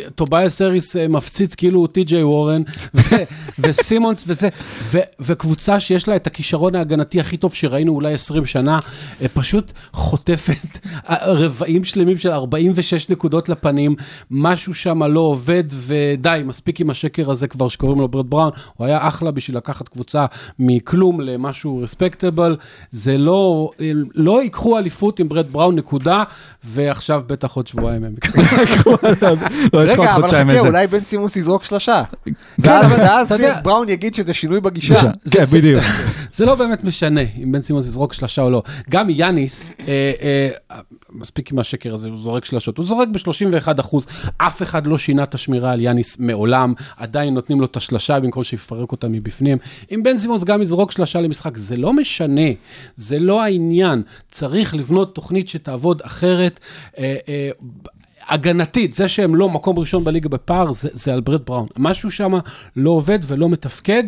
וטובייס הריס מפציץ כאילו טי.ג'יי וורן, וסימונס, וזה, וקבוצה שיש לה את הכישרון ההגנתי הכי טוב שראינו אולי 20, 20 שנה, פשוט חוטפת רבעים שלמים של 46 נקודות לפנים, משהו שם לא עובד, ודי, מספיק עם השקר הזה כבר שקוראים לו ברט בראון, הוא היה אחלה בשביל לקחת קבוצה מכלום למשהו רספקטבל, זה לא ייקחו אליפות עם ברט בראון נקודה, ועכשיו בטח עוד שבועיים הם יקחו עליו. רגע, אבל חכה, אולי בן סימוס יזרוק שלושה. ואז בראון יגיד שזה שינוי בגישה. זה בדיוק. זה לא באמת משנה אם בן סימוס יזרוק שלושה או לא. גם יאניס, מספיק עם השקר הזה, הוא זורק שלשות. הוא זורק ב-31%. אף אחד לא שינה את השמירה על יאניס מעולם. עדיין נותנים לו את השלשה במקום שיפרק אותה מבפנים. אם בן סימוס גם יזרוק שלשה למשחק, זה לא משנה. זה לא העניין. צריך לבנות תוכנית שתעבוד אחרת. הגנתית, זה שהם לא מקום ראשון בליגה בפער, זה על ברט בראון. משהו שם לא עובד ולא מתפקד.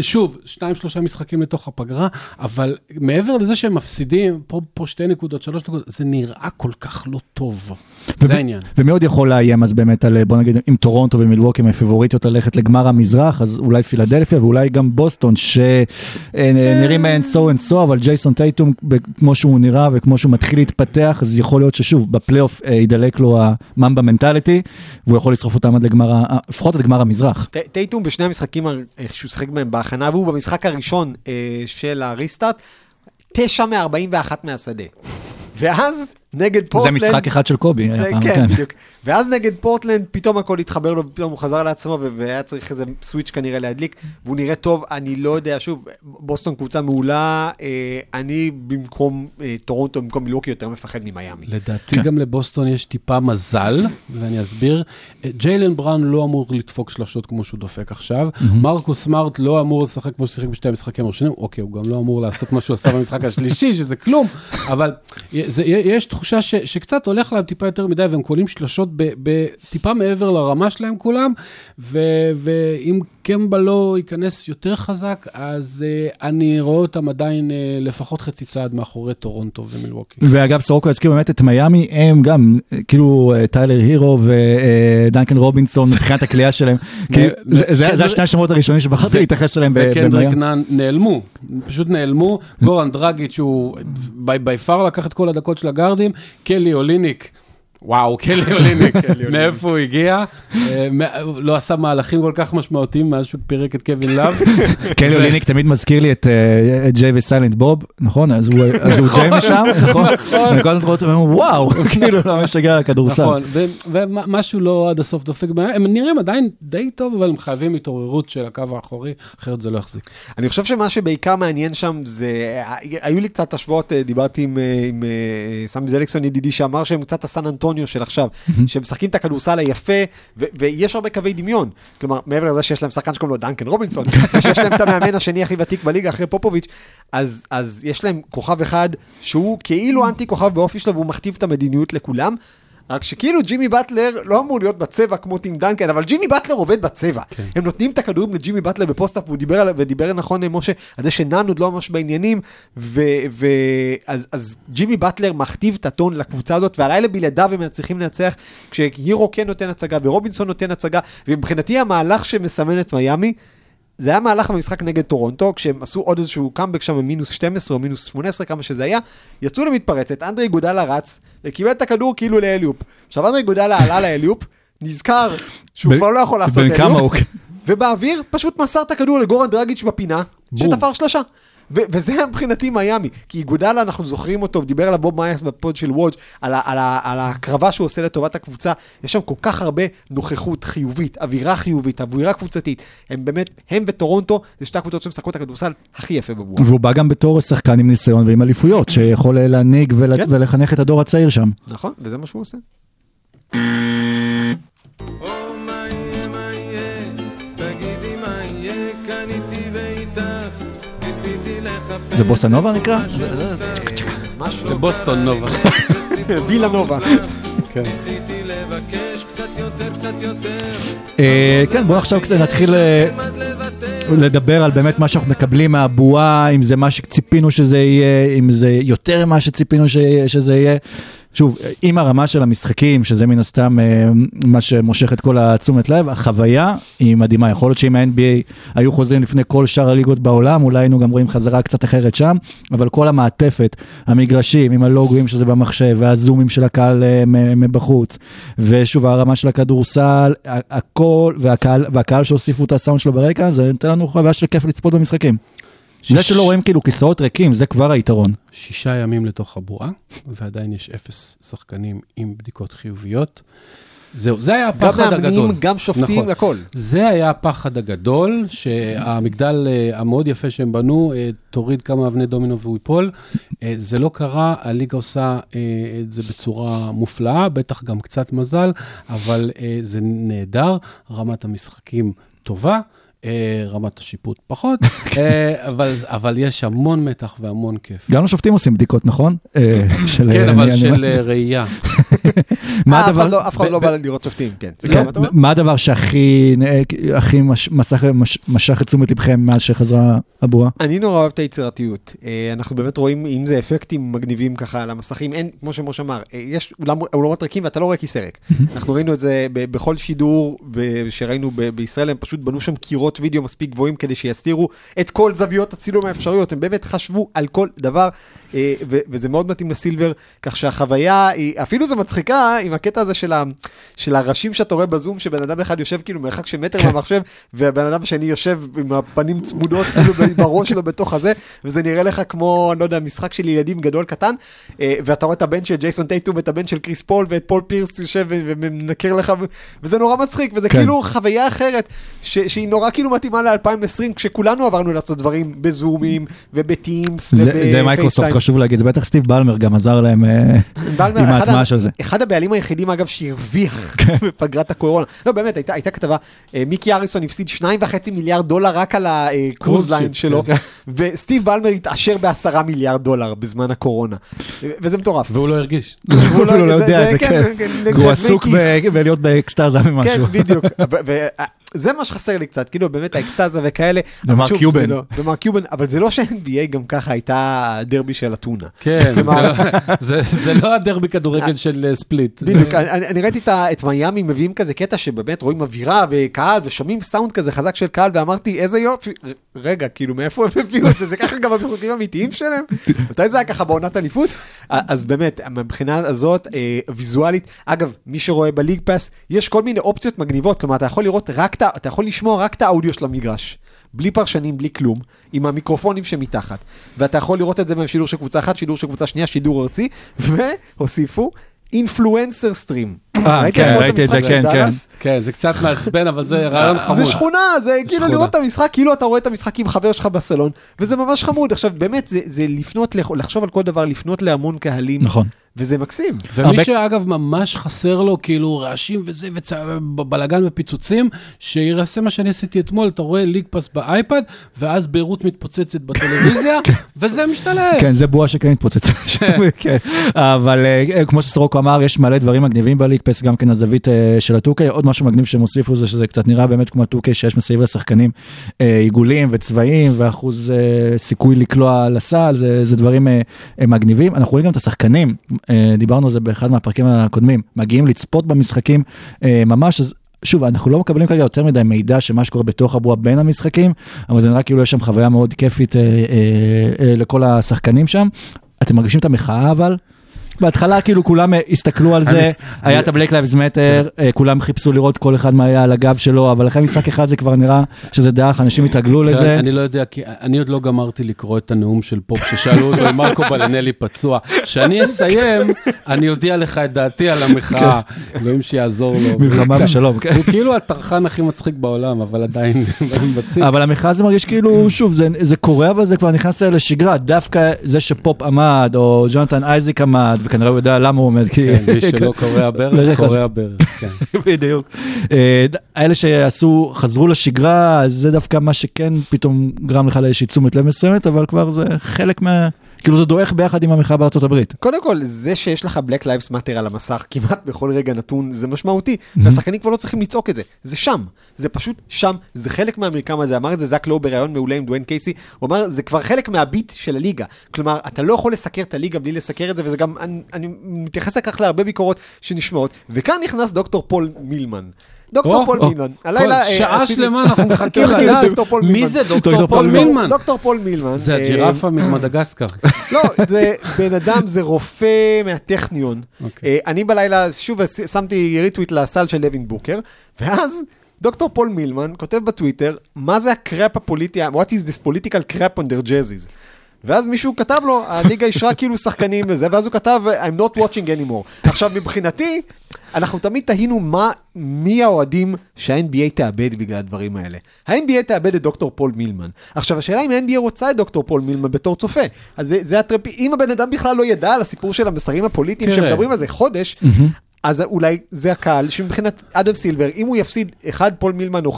שוב, 2-3 משחקים לתוך הפגרה, אבל מעבר לזה שהם מפסידים, פה 2 נקודות, 3 נקודות, זה נראה כל כך לא טוב. זה העניין. ומאוד יכול להיים אז באמת על, בוא נגיד, עם טורונטו ומילווקי, עם הפיבוריטיות ללכת לגמר המזרח, אז אולי פילדלפיה ואולי גם בוסטון, שנראים מהן סו אין סו, אבל ג'ייסון טייטום, כמו שהוא נראה וכמו שהוא מתחיל להתפתח, אז יכול להיות ששוב, בפלייאוף ידלק לו הממבה מנטליטי, והוא יכול לסחוף אותם עד לגמר, לפחות עד גמר המזרח. טייטום בשני המשחקים שהוא שחק בהם בהכנה, והוא במשחק הראשון של הריסטארט, 9 מ-41 מהשדה. ואז נגד פורטלנד... זה משחק אחד של קובי. כן, בדיוק. ואז נגד פורטלנד, פתאום הכל התחבר לו, פתאום הוא חזר לעצמו, והיה צריך איזה סוויץ' כנראה להדליק, והוא נראה טוב, אני לא יודע, שוב, בוסטון קבוצה מעולה, אני במקום טורונטו, במקום מילווקי, יותר מפחד ממיאמי. לדעתי גם לבוסטון יש טיפה מזל, ואני אסביר, ג'יילן בראון לא אמור לדפוק שלשות כמו שהוא דופק עכשיו, מרקוס סמארט לא אמור לשחק כמו ששיחק בשתי המשחקים הראשונים, אוקיי, הוא גם לא אמור לעשות מה שהוא עשה במשחק השלישי, שזה כלום, אבל יש תחושה שקצת הולך להם טיפה יותר מדי, והם קולים שלשות בטיפה מעבר לרמה שלהם כולם, ואם קמבה לא ייכנס יותר חזק, אז אני רואה אותם עדיין לפחות חצי צעד מאחורי טורונטו ומילווקי. ואגב, סורוקו הזכיר באמת את מיאמי, הם גם, כאילו טיילר הירו ודנקן רובינסון, מבחינת הקליעה שלהם, זה השני השמות הראשונים שבחרתי להתייחס אליהם במיאמי. וקנדריק נאן נעלמו, פשוט נעלמו, גורן דרגיץ' שהוא בי פאר לקח את כל הדקות של הגארדים, קלי אוליניק, וואו, קלי אוליניק, מאיפה הוא הגיע? לא עשה מהלכים כל כך משמעותיים, מאז שהוא פירק את קווין לאב. קלי אוליניק תמיד מזכיר לי את ג'יי וסיילנט בוב, נכון? אז הוא ג'יי משם, נכון? נכון, נכון. וואו, כאילו לא משגע על הכדורסל. נכון, ומשהו לא עד הסוף דופק, הם נראים עדיין די טוב, אבל הם חייבים התעוררות של הקו האחורי, אחרת זה לא יחזיק. אני חושב שמה שבעיקר מעניין שם זה, היו לי קצת השוואות, דיברתי עם סמי זליקסון ידידי שאמר שהם קצת הסן אנטוניו של עכשיו, שהם משחקים את הכדורסל היפה, ויש הרבה קווי דמיון. כלומר, מעבר לזה שיש להם שחקן שקוראים לו דנקן רובינסון, ושיש להם את המאמן השני הכי ותיק בליגה אחרי פופוביץ', אז יש להם כוכב אחד שהוא כאילו אנטי כוכב באופי שלו, והוא מכתיב את המדיניות לכולם, רק שכאילו ג'ימי בטלר לא אמור להיות בצבע כמו טים דנקן, אבל ג'ימי בטלר עובד בצבע. הם נותנים את הכדורים לג'ימי בטלר בפוסט-אפ, ודיבר נכון משה, על זה שנאן עוד לא ממש בעניינים, אז ג'ימי בטלר מכתיב את הטון לקבוצה הזאת, והלילה בלעדיו הם צריכים לנצח, כשהירו כן נותן הצגה, ורובינסון נותן הצגה, ומבחינתי המהלך שמסמן את מיאמי, זה היה מהלך במשחק נגד טורונטו, כשהם עשו עוד איזשהו קאמבק שם במינוס 12 או מינוס 18, כמה שזה היה, יצאו למתפרצת, אנדרי גודלה רץ, וקיבל את הכדור כאילו לאליופ. עכשיו אנדרי גודלה עלה לאליופ, נזכר שהוא כבר לא יכול לעשות אליופ, ובאוויר פשוט מסר את הכדור לגורן דרגיץ' בפינה, שתפר שלשה. וזה מבחינתי מיאמי, כי גודלה אנחנו זוכרים אותו, ודיבר עליו בוב מייאס בפוד של וודג' על הקרבה שהוא עושה לטובת הקבוצה, יש שם כל כך הרבה נוכחות חיובית, אווירה קבוצתית, הם באמת, הם וטורונטו, זה שתי הקבוצות שמשחקות הכדורסל הכי יפה בבועה. והוא בא גם בתור שחקן עם ניסיון ועם אליפויות, שיכול להנהיג ולחנך את הדור הצעיר שם. נכון, וזה מה שהוא עושה. זה בוסטון נובה נקרא? זה בוסטון נובה. וילה נובה. כן, בואו עכשיו נתחיל לדבר על באמת מה שאנחנו מקבלים מהבועה, אם זה מה שציפינו שזה יהיה, אם זה יותר מה שציפינו שזה יהיה. שוב, עם הרמה של המשחקים, שזה מן הסתם מה שמושך את כל התשומת לב, החוויה היא מדהימה. יכול להיות שאם ה-NBA היו חוזרים לפני כל שאר הליגות בעולם, אולי היינו גם רואים חזרה קצת אחרת שם, אבל כל המעטפת, המגרשים, עם הלוגויים שזה במחשב, והזומים של הקהל מבחוץ, ושוב, הרמה של הכדורסל, הכל, והקהל שהוסיפו את הסאונד שלו ברקע, זה נתן לנו חוויה של כיף לצפות במשחקים. זה שלא רואים כאילו כיסאות ריקים, זה כבר היתרון. 6 ימים לתוך הבועה, ועדיין יש 0 שחקנים עם בדיקות חיוביות. זהו, זה היה הפחד הגדול. גם מאמנים, גם שופטים, הכל. זה היה הפחד הגדול, שהמגדל המאוד יפה שהם בנו, תוריד כמה אבני דומינו והוא ייפול. זה לא קרה, הליגה עושה את זה בצורה מופלאה, בטח גם קצת מזל, אבל זה נהדר, רמת המשחקים טובה, רמת השיפוט פחות, אבל יש המון מתח והמון כיף. גם השופטים עושים בדיקות, נכון? כן, אבל של ראייה. אף אחד לא בא לראות שופטים, כן. מה הדבר שהכי משך את תשומת לבכם מאז שחזרה הבועה? אני נורא אוהב את היצירתיות. אנחנו באמת רואים אם זה אפקטים מגניבים ככה על המסכים. אין, כמו שמוש אמר, יש אולמות ריקים ואתה לא רואה כיסרק. אנחנו ראינו את זה בכל שידור שראינו בישראל, הם פשוט בנו שם קירות וידאו מספיק גבוהים כדי שיסתירו את כל זוויות הצילום האפשריות, הם באמת חשבו על כל דבר, וזה מאוד מתאים לסילבר, כך שהחוויה היא, אפילו זה מצחיקה עם הקטע הזה של הראשים שאתה רואה בזום, שבן אדם אחד יושב כאילו מרחק של מטר מהמחשב, והבן אדם שני יושב עם הפנים צמודות כאילו בראש שלו בתוך הזה, וזה נראה לך כמו, אני לא יודע, משחק של ילדים גדול קטן, ואתה רואה את הבן של ג'ייסון טייטום, את הבן של קריס פול, ואת פול פירס יושב ומנקר לך, וזה נורא מצחיק, וזה כאילו חוויה אחרת שהיא נורא כאילו מתאימה ל-2020, כשכולנו עברנו לעשות דברים בזומים, ובטימס, ובפייסטיים. זה מייקרוסופט, חשוב להגיד, זה בטח סטיב בלמר גם עזר להם עם ההטמעה של זה. אחד הבעלים היחידים, אגב, שהרוויח בפגרת הקורונה. לא, באמת, הייתה כתבה, מיקי אריסון הפסיד $2.5 מיליארד רק על הקרוז ליין שלו, וסטיב בלמר התעשר ב$10 מיליארד בזמן הקורונה. וזה מטורף. והוא לא הרגיש. הוא לא יודע, זה כן. הוא עסוק בלהיות באקסטאזה ממשהו. כן, בדיוק. זה מה שחסר לי קצת, כאילו באמת האקסטאזה וכאלה. ומר קיובן, אבל זה לא ש-NBA גם ככה הייתה דרבי של אתונה. כן, זה לא הדרבי כדורגל של ספליט. בדיוק, אני ראיתי את מיאמי מביאים כזה קטע שבאמת רואים אווירה וקהל ושומעים סאונד כזה חזק של קהל, ואמרתי איזה יופי, רגע, כאילו מאיפה הם הביאו את זה, זה ככה גם המשחקים האמיתיים שלהם, מתי זה היה ככה בעונת אליפות? אז באמת, מבחינה הזאת, ויזואלית, אגב, מי שרואה בליג פאס, יש כל מיני אופציות מגניבות, כלומר, אתה יכול לראות רק אתה יכול לשמוע רק את האודיו של המגרש, בלי פרשנים, בלי כלום, עם המיקרופונים שמתחת, ואתה יכול לראות את זה בשידור של קבוצה אחת, שידור של קבוצה שנייה, שידור ארצי, והוסיפו אינפלואנסר סטרים. ראיתי את זה, כן, זה קצת מעצבן, אבל זה רעיון חמוד. זה שכונה, זה כאילו לראות את המשחק, כאילו אתה רואה את המשחק עם חבר שלך בסלון, וזה ממש חמוד. עכשיו, באמת, זה לפנות, לחשוב על כל דבר, לפנות להמון קהלים. נכון. וזה מקסים. ומי שאגב ממש חסר לו, כאילו רעשים וזה, בלגן ופיצוצים, שירעשה מה שאני עשיתי אתמול, אתה רואה ליג פאס באייפד, ואז ביירות מתפוצצת בטלוויזיה, וזה משתלב. כן, זה בועה שכן מתפוצצת. אבל כמו שסרוק אמר, יש מלא דברים מגניבים בליג פאס, גם כן הזווית של הטוקי. עוד משהו מגניב שמוסיפו זה שזה קצת נראה באמת כמו הטוקי, שיש מסביב לשחקנים עיגולים וצבעים, ואחוז סיכוי לקלוע לסל, זה דברים מגניבים. אנחנו רואים גם את השחקנים, דיברנו על זה באחד מהפרקים הקודמים, מגיעים לצפות במשחקים ממש, אז שוב, אנחנו לא מקבלים כרגע יותר מדי מידע שמה שקורה בתוך הבועה בין המשחקים, אבל זה נראה כאילו יש שם חוויה מאוד כיפית לכל השחקנים שם. אתם מרגישים את המחאה אבל? בהתחלה כאילו כולם הסתכלו על זה, היה את הבלק לייבס מטר, כולם חיפשו לראות כל אחד מה היה על הגב שלו, אבל אחרי משחק אחד זה כבר נראה שזה דרך, אנשים התרגלו לזה. אני לא יודע, כי אני עוד לא גמרתי לקרוא את הנאום של פופ, ששאלו אותו עם מרקו בלנלי פצוע, שאני אסיים, אני אודיע לך את דעתי על המחאה, אלוהים שיעזור לו. מלחמה ושלום. הוא כאילו הטרחן הכי מצחיק בעולם, אבל עדיין מבצעים. אבל המחאה זה מרגיש כאילו, שוב, זה קורה, אבל זה כבר נכנס לשגרה, דווקא זה שפופ עמד, או ג'ונתן אייזיק עמד, וכנראה הוא יודע למה הוא עומד. כן, מי שלא קורא הברך, קורא הברך. בדיוק. האלה שעשו, חזרו לשגרה, זה דווקא מה שכן פתאום גרם לך לאיזושהי תשומת לב מסוימת, אבל כבר זה חלק כאילו זה דועך ביחד עם המחאה בארצות הברית. קודם כל, זה שיש לך Black Lives Matter על המסך כמעט בכל רגע נתון, זה משמעותי. והשחקנים כבר לא צריכים לצעוק את זה. זה שם. זה פשוט שם. זה חלק מהמרקם הזה. אמר את זה זק לאו בראיון מעולה עם דואן קייסי. הוא אמר, זה כבר חלק מהביט של הליגה. כלומר, אתה לא יכול לסקר את הליגה בלי לסקר את זה, וזה גם, אני מתייחס לכך להרבה ביקורות שנשמעות. וכאן נכנס דוקטור פול מילמן. דוקטור פול מילמן. שעה שלמה אנחנו מחכים לדעת מי זה דוקטור פול מילמן. דוקטור פול מילמן. זה הג'ירפה ממדגסקר. לא, זה בן אדם, זה רופא מהטכניון. אני בלילה, שוב, שמתי ריטוויט לסל של דווין בוקר, ואז דוקטור פול מילמן כותב בטוויטר, מה זה הקראפ הפוליטי, what is this political crap on their jerseys? ואז מישהו כתב לו, הליגה ישרה כאילו שחקנים וזה, ואז הוא כתב, I'm not watching anymore. עכשיו, מבחינתי, אנחנו תמיד תהינו מי האוהדים שה-NBA תאבד בגלל הדברים האלה. ה-NBA תאבד את דוקטור פול מילמן. עכשיו, השאלה אם ה-NBA רוצה את דוקטור פול מילמן בתור צופה. אז זה הטרפי, אם הבן אדם בכלל לא ידע על הסיפור של המסרים הפוליטיים, שמדברים על זה חודש, אז אולי זה הקהל, שמבחינת אדם סילבר, אם הוא יפסיד 1 פול מילמן או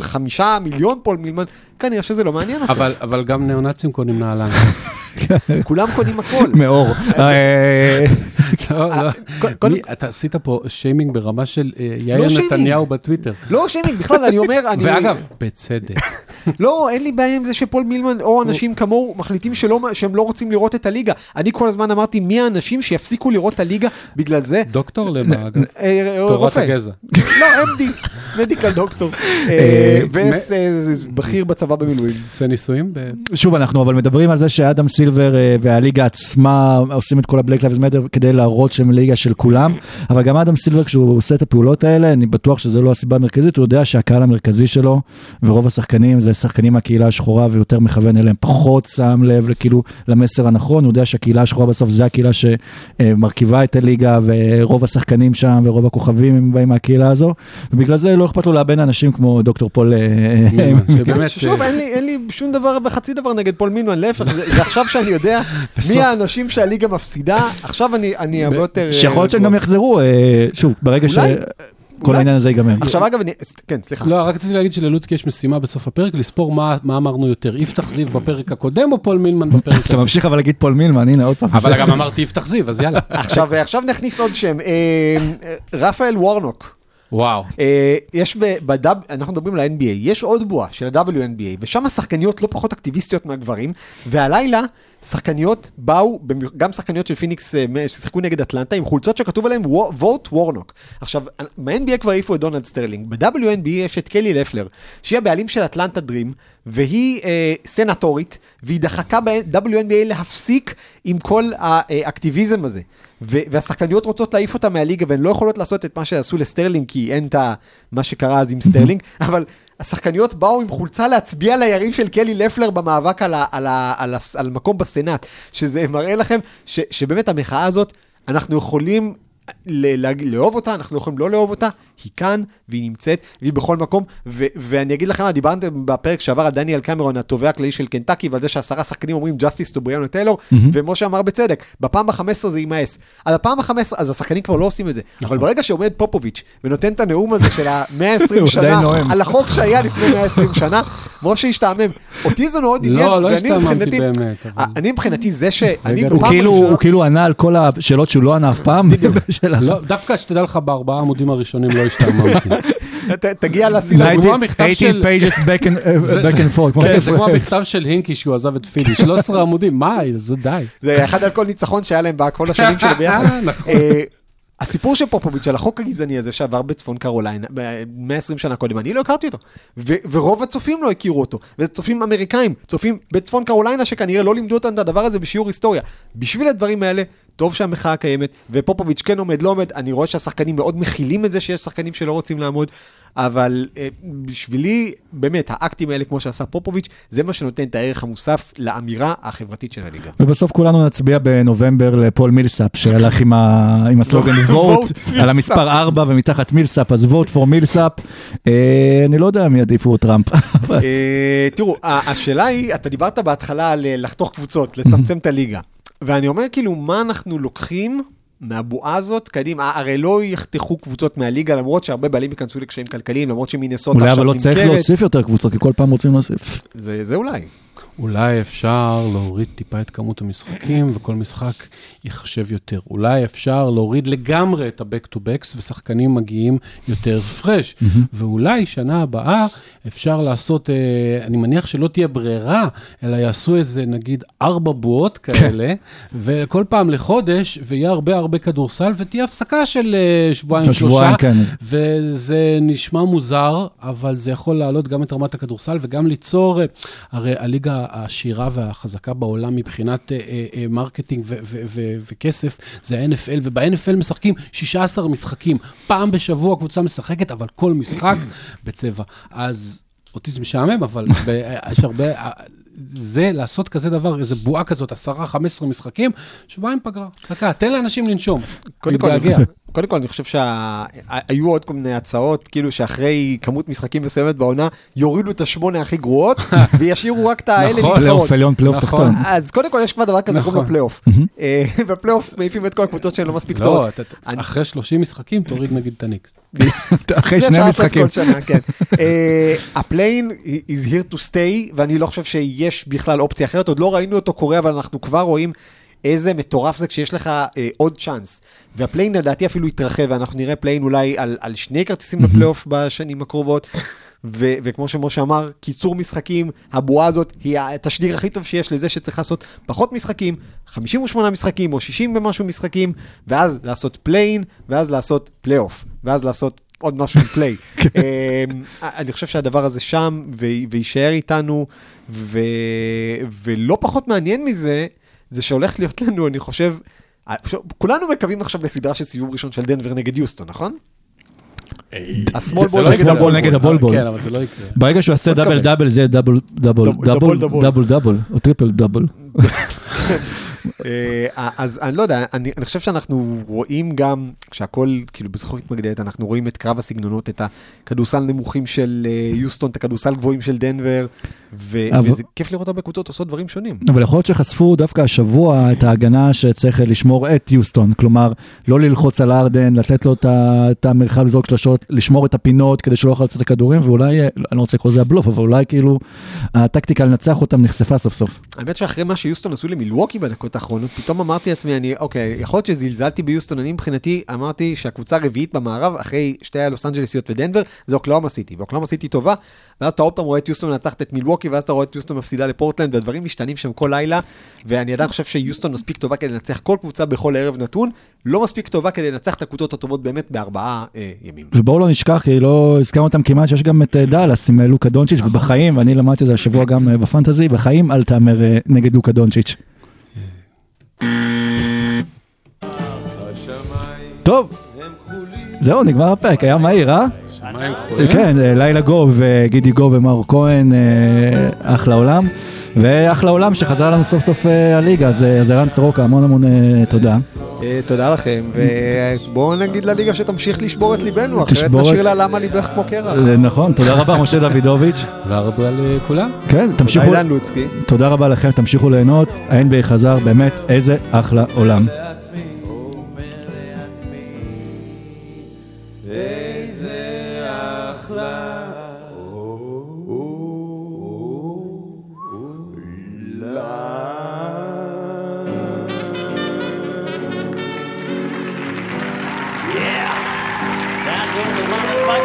5 מיליון פול מילמן, כנראה שזה לא מעניין אותו. אבל גם נאונצים קונים נעלם. כולם קונים הכל. מאור. אתה עשית פה שיימינג ברמה של יאיר נתניהו בטוויטר. לא שיימינג, בכלל אני אומר... ואגב, בצדק. לא, אין לי בעיה עם זה שפול מילמן או אנשים כמוהו מחליטים שהם לא רוצים לראות את הליגה. אני כל הזמן אמרתי מי האנשים שיפסיקו לראות את הליגה בגלל זה. דוקטור למה אגב? תורת הגזע. לא, MD, מדיקל דוקטור. ובכיר בצבא במילואים. זה ניסויים? שוב, אנחנו אבל מדברים על זה שאדם סילבר והליגה עצמה עושים את כל הבלק לייבס מאטר כדי להראות שהם ליגה של כולם, אבל גם אדם סילבר כשהוא עושה את הפעולות האלה, אני בטוח שזה לא הסיבה המרכזית, הוא יודע שהקהל המרכזי שלו ורוב השחקנים זה שחקנים מהקהילה השחורה ויותר מכוון אליהם, פחות שם לב לכאילו למסר הנכון, הוא יודע שהקהילה השחורה בסוף זה הקהילה שמרכיבה את הליגה ורוב השחקנים שם ורוב הכוכבים הם באים מהקהילה הזו, ובגלל זה לא אכפת לו לאבן אנשים כמו דוקטור פול. שוב, אין לי שום דבר בחצי דבר נגד פול מילמן, להפך, זה עכשיו שאני יודע מי האנשים שהליגה מפסידה, עכשיו אני הרבה יותר... שיכול להיות שהם גם יחזרו, שוב, ברגע שכל העניין הזה ייגמר. עכשיו אגב, כן, סליחה. לא, רק רציתי להגיד שללוצקי יש משימה בסוף הפרק, לספור מה אמרנו יותר, יפתח זיו בפרק הקודם או פול מילמן בפרק הזה. אתה ממשיך אבל להגיד פול מילמן, הנה עוד פעם. אבל גם אמרתי יפתח זיו, אז יאללה. עכשיו נכניס עוד שם, רפאל וורנוק. וואו. יש אנחנו מדברים על ה-NBA, יש עוד בועה של ה-WNBA, ושם השחקניות לא פחות אקטיביסטיות מהגברים, והלילה שחקניות באו, גם שחקניות של פיניקס ששיחקו נגד אטלנטה, עם חולצות שכתוב עליהם Vote Warnock. עכשיו, ב-NBA כבר העיפו את דונלד סטרלינג, ב-WNBA יש את קלי לפלר, שהיא הבעלים של אטלנטה דרים, והיא סנטורית, והיא דחקה ב-WNBA להפסיק עם כל האקטיביזם הזה. והשחקניות רוצות להעיף אותה מהליגה, והן לא יכולות לעשות את מה שעשו לסטרלינג, כי אין את מה שקרה אז עם סטרלינג, אבל השחקניות באו עם חולצה להצביע ליריב של קלי לפלר במאבק על מקום בסנאט, שזה מראה לכם שבאמת המחאה הזאת, אנחנו יכולים לאהוב אותה, אנחנו יכולים לא לאהוב אותה, היא כאן, והיא נמצאת, והיא בכל מקום, ואני אגיד לכם, דיברתם בפרק שעבר על דניאל קמרון, התובע הכללי של קנטקי, ועל זה ש10 שחקנים אומרים ג'סטיס טו בריאנו טיילור, ומשה אמר בצדק, בפעם ה-15 זה יימאס. על הפעם ה-15, אז השחקנים כבר לא עושים את זה, אבל ברגע שעומד פופוביץ' ונותן את הנאום הזה של ה-120 שנה, על החוק שהיה לפני 120 שנה, משה השתעמם. אותי זה מאוד עניין, ואני מבחינתי זה הוא כאילו ענה על כל השאלות שהוא לא ענה אף פעם. דווקא שתדע לך בארבעה עמודים הראשונים לא השתעמם אותי. תגיע לסילה. זה כמו המכתב של הינקי שהוא עזב את פילי. 13 עמודים, מה? זה די. זה אחד על כל ניצחון שהיה להם בכל השנים שלו ביחד. הסיפור של פופוביץ' על החוק הגזעני הזה שעבר בצפון קרוליינה, 120 שנה קודם, אני לא הכרתי אותו, ורוב הצופים לא הכירו אותו, וצופים אמריקאים, צופים בצפון קרוליינה שכנראה לא לימדו אותם את הדבר הזה בשיעור היסטוריה. בשביל הדברים האלה, טוב שהמחאה קיימת, ופופוביץ' כן עומד, לא עומד, אני רואה שהשחקנים מאוד מכילים את זה, שיש שחקנים שלא רוצים לעמוד, אבל בשבילי, באמת, האקטים האלה, כמו שעשה פופוביץ', זה מה שנותן את הערך המוסף לאמירה החברתית של הליגה. ובסוף כולנו נצביע בנובמבר לפול מילסאפ, שהלך עם הסלוגן vote, על המספר 4 ומתחת מילסאפ, אז vote for מילסאפ. אני לא יודע מי עדיף הוא טראמפ. תראו, השאלה היא, אתה דיברת בהתחלה על לחתוך קבוצות, לצמצם את הליגה. ואני אומר כאילו, מה אנחנו לוקחים מהבועה הזאת, קדימה, הרי לא יחתכו קבוצות מהליגה, למרות שהרבה בעלים יכנסו לקשיים כלכליים, למרות שמינסוטה עכשיו נמכרת. אולי אבל לא צריך להוסיף יותר קבוצות, כי כל פעם רוצים להוסיף. זה אולי. אולי אפשר להוריד טיפה את כמות המשחקים, וכל משחק יחשב יותר. אולי אפשר להוריד לגמרי את ה-back-to-backs, ושחקנים מגיעים יותר פרש. ואולי שנה הבאה אפשר לעשות, אני מניח שלא תהיה ברירה, אלא יעשו איזה, נגיד, 4 בועות כאלה, וכל פעם לחודש, ויהיה הרבה הרבה כדורסל, ותהיה הפסקה של 2-3 שבועות, וזה נשמע מוזר, אבל זה יכול לעלות גם את רמת הכדורסל, וגם ליצור, הרי הליגה העשירה והחזקה בעולם מבחינת מרקטינג וכסף, זה ה-NFL, וב-NFL משחקים 16 משחקים, פעם בשבוע קבוצה משחקת, אבל כל משחק בצבע. אז אותי זה משעמם, אבל יש הרבה... זה לעשות כזה דבר, איזו בועה כזאת, 10-15 משחקים, שבועה עם פגרה, פסקה, תן לאנשים לנשום, להתגעגע. קודם כל, אני חושב שהיו עוד כל מיני הצעות, כאילו שאחרי כמות משחקים מסוימת בעונה, יורידו את 8 הכי גרועות, וישאירו רק את האלה להתחרות. נכון, פלייאוף עליון, פלייאוף תחתון. אז קודם כל, יש כבר דבר כזה, קוראים לו פלייאוף. בפלייאוף מעיפים את כל הקבוצות שהן לא מספיק טובות. לא, אחרי 30 משחקים, תוריד נגיד את הניקס. אחרי 2 משחקים. הפליין is here to stay, ואני לא חושב שיש בכלל אופציה אחרת, עוד לא ראינו אותו קורה, אבל אנחנו כבר רואים איזה מטורף זה כשיש לך עוד צ'אנס. והפליין לדעתי אפילו יתרחב, ואנחנו נראה פליין אולי על 2 כרטיסים בפלייאוף בשנים הקרובות, וכמו שמשה אמר, קיצור משחקים, הבועה הזאת היא התשדיר הכי טוב שיש לזה שצריך לעשות פחות משחקים, 58 משחקים או 60 ומשהו משחקים, ואז לעשות פליין, ואז לעשות פלייאוף, ואז לעשות עוד משהו פליי. אני חושב שהדבר הזה שם, ויישאר איתנו, ולא פחות מעניין מזה, זה שהולך להיות לנו, אני חושב, כולנו מקווים עכשיו לסדרה של סיבוב ראשון של דנבר נגד יוסטון, נכון? הסמול בול נגד הבול. נגד הבול בול. כן, אבל זה לא יקרה. ברגע שהוא עשה דאבל דאבל, זה דאבל דאבל. דאבל דאבל, או טריפל דאבל. אז אני לא יודע, אני חושב שאנחנו רואים גם, כשהכל כאילו בזכות מגדלת, אנחנו רואים את קרב הסגנונות, את הכדוסל נמוכים של יוסטון, את הכדוסל גבוהים של דנבר, וזה כיף לראות הרבה קבוצות עושות דברים שונים. אבל יכול להיות שחשפו דווקא השבוע את ההגנה שצריך לשמור את יוסטון, כלומר, לא ללחוץ על ארדן, לתת לו את המרחב לזרוק שלשות, לשמור את הפינות כדי שלא יוכל לצאת הכדורים, ואולי, אני לא רוצה לקרוא זה הבלוף, אבל אולי כאילו הטקטיקה לנצח אותם נחשפה סוף סוף. האמת שאחרי מה שיוסטון עשו למילווקי בדקות האחרונות, פתאום אמרתי לעצמי, אוקיי, יכול להיות שזלזלתי ביוסטון, אני מבחינתי אמרתי שהקבוצה הרביעית במערב, אחרי שתי הלוס אנג'לסיות ודנבר, זה אוקלאומה סיטי, ואוקלאומה סיטי טובה, ואז אתה עוד פעם רואה את יוסטון מנצחת את מילווקי, ואז אתה רואה את יוסטון מפסידה לפורטלנד, והדברים משתנים שם כל לילה, ואני עדיין חושב שיוסטון מספיק טובה כדי לנצח כל קבוצה בכל ערב נתון, לא מספיק טובה כדי לנצח את הקבוצות הטובות באמת בארבעה ימים. ובואו לא נשכח, כי לא הזכרנו אותם כמעט, שיש גם את דאלאס עם לוקה דונצ'יץ' ובחיים, ואני למדתי זה השבוע גם בפנטזי, בחיים אל תאמר נגד לוקה דונצ'יץ'. טוב, זהו, נגמר הפרק, היה מהיר, אה? כן, לילה גוב, גידי גוב ומאור כהן, אחלה עולם, ואחלה עולם שחזרה לנו סוף סוף הליגה, אז ערן סורוקה, המון המון תודה. תודה לכם, ובואו נגיד לליגה שתמשיך לשבור את ליבנו, אחרת נשאיר לה למה ליבך כמו קרח. נכון, תודה רבה משה דוידוביץ'. והרבה לכולם. כן, תמשיכו. תודה אילן לוצקי. תודה רבה לכם, תמשיכו ליהנות, ה-NBA חזר, באמת, איזה אחלה עולם.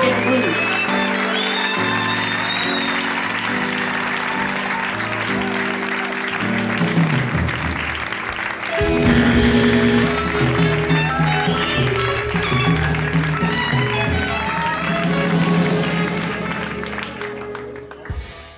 Fucking blue.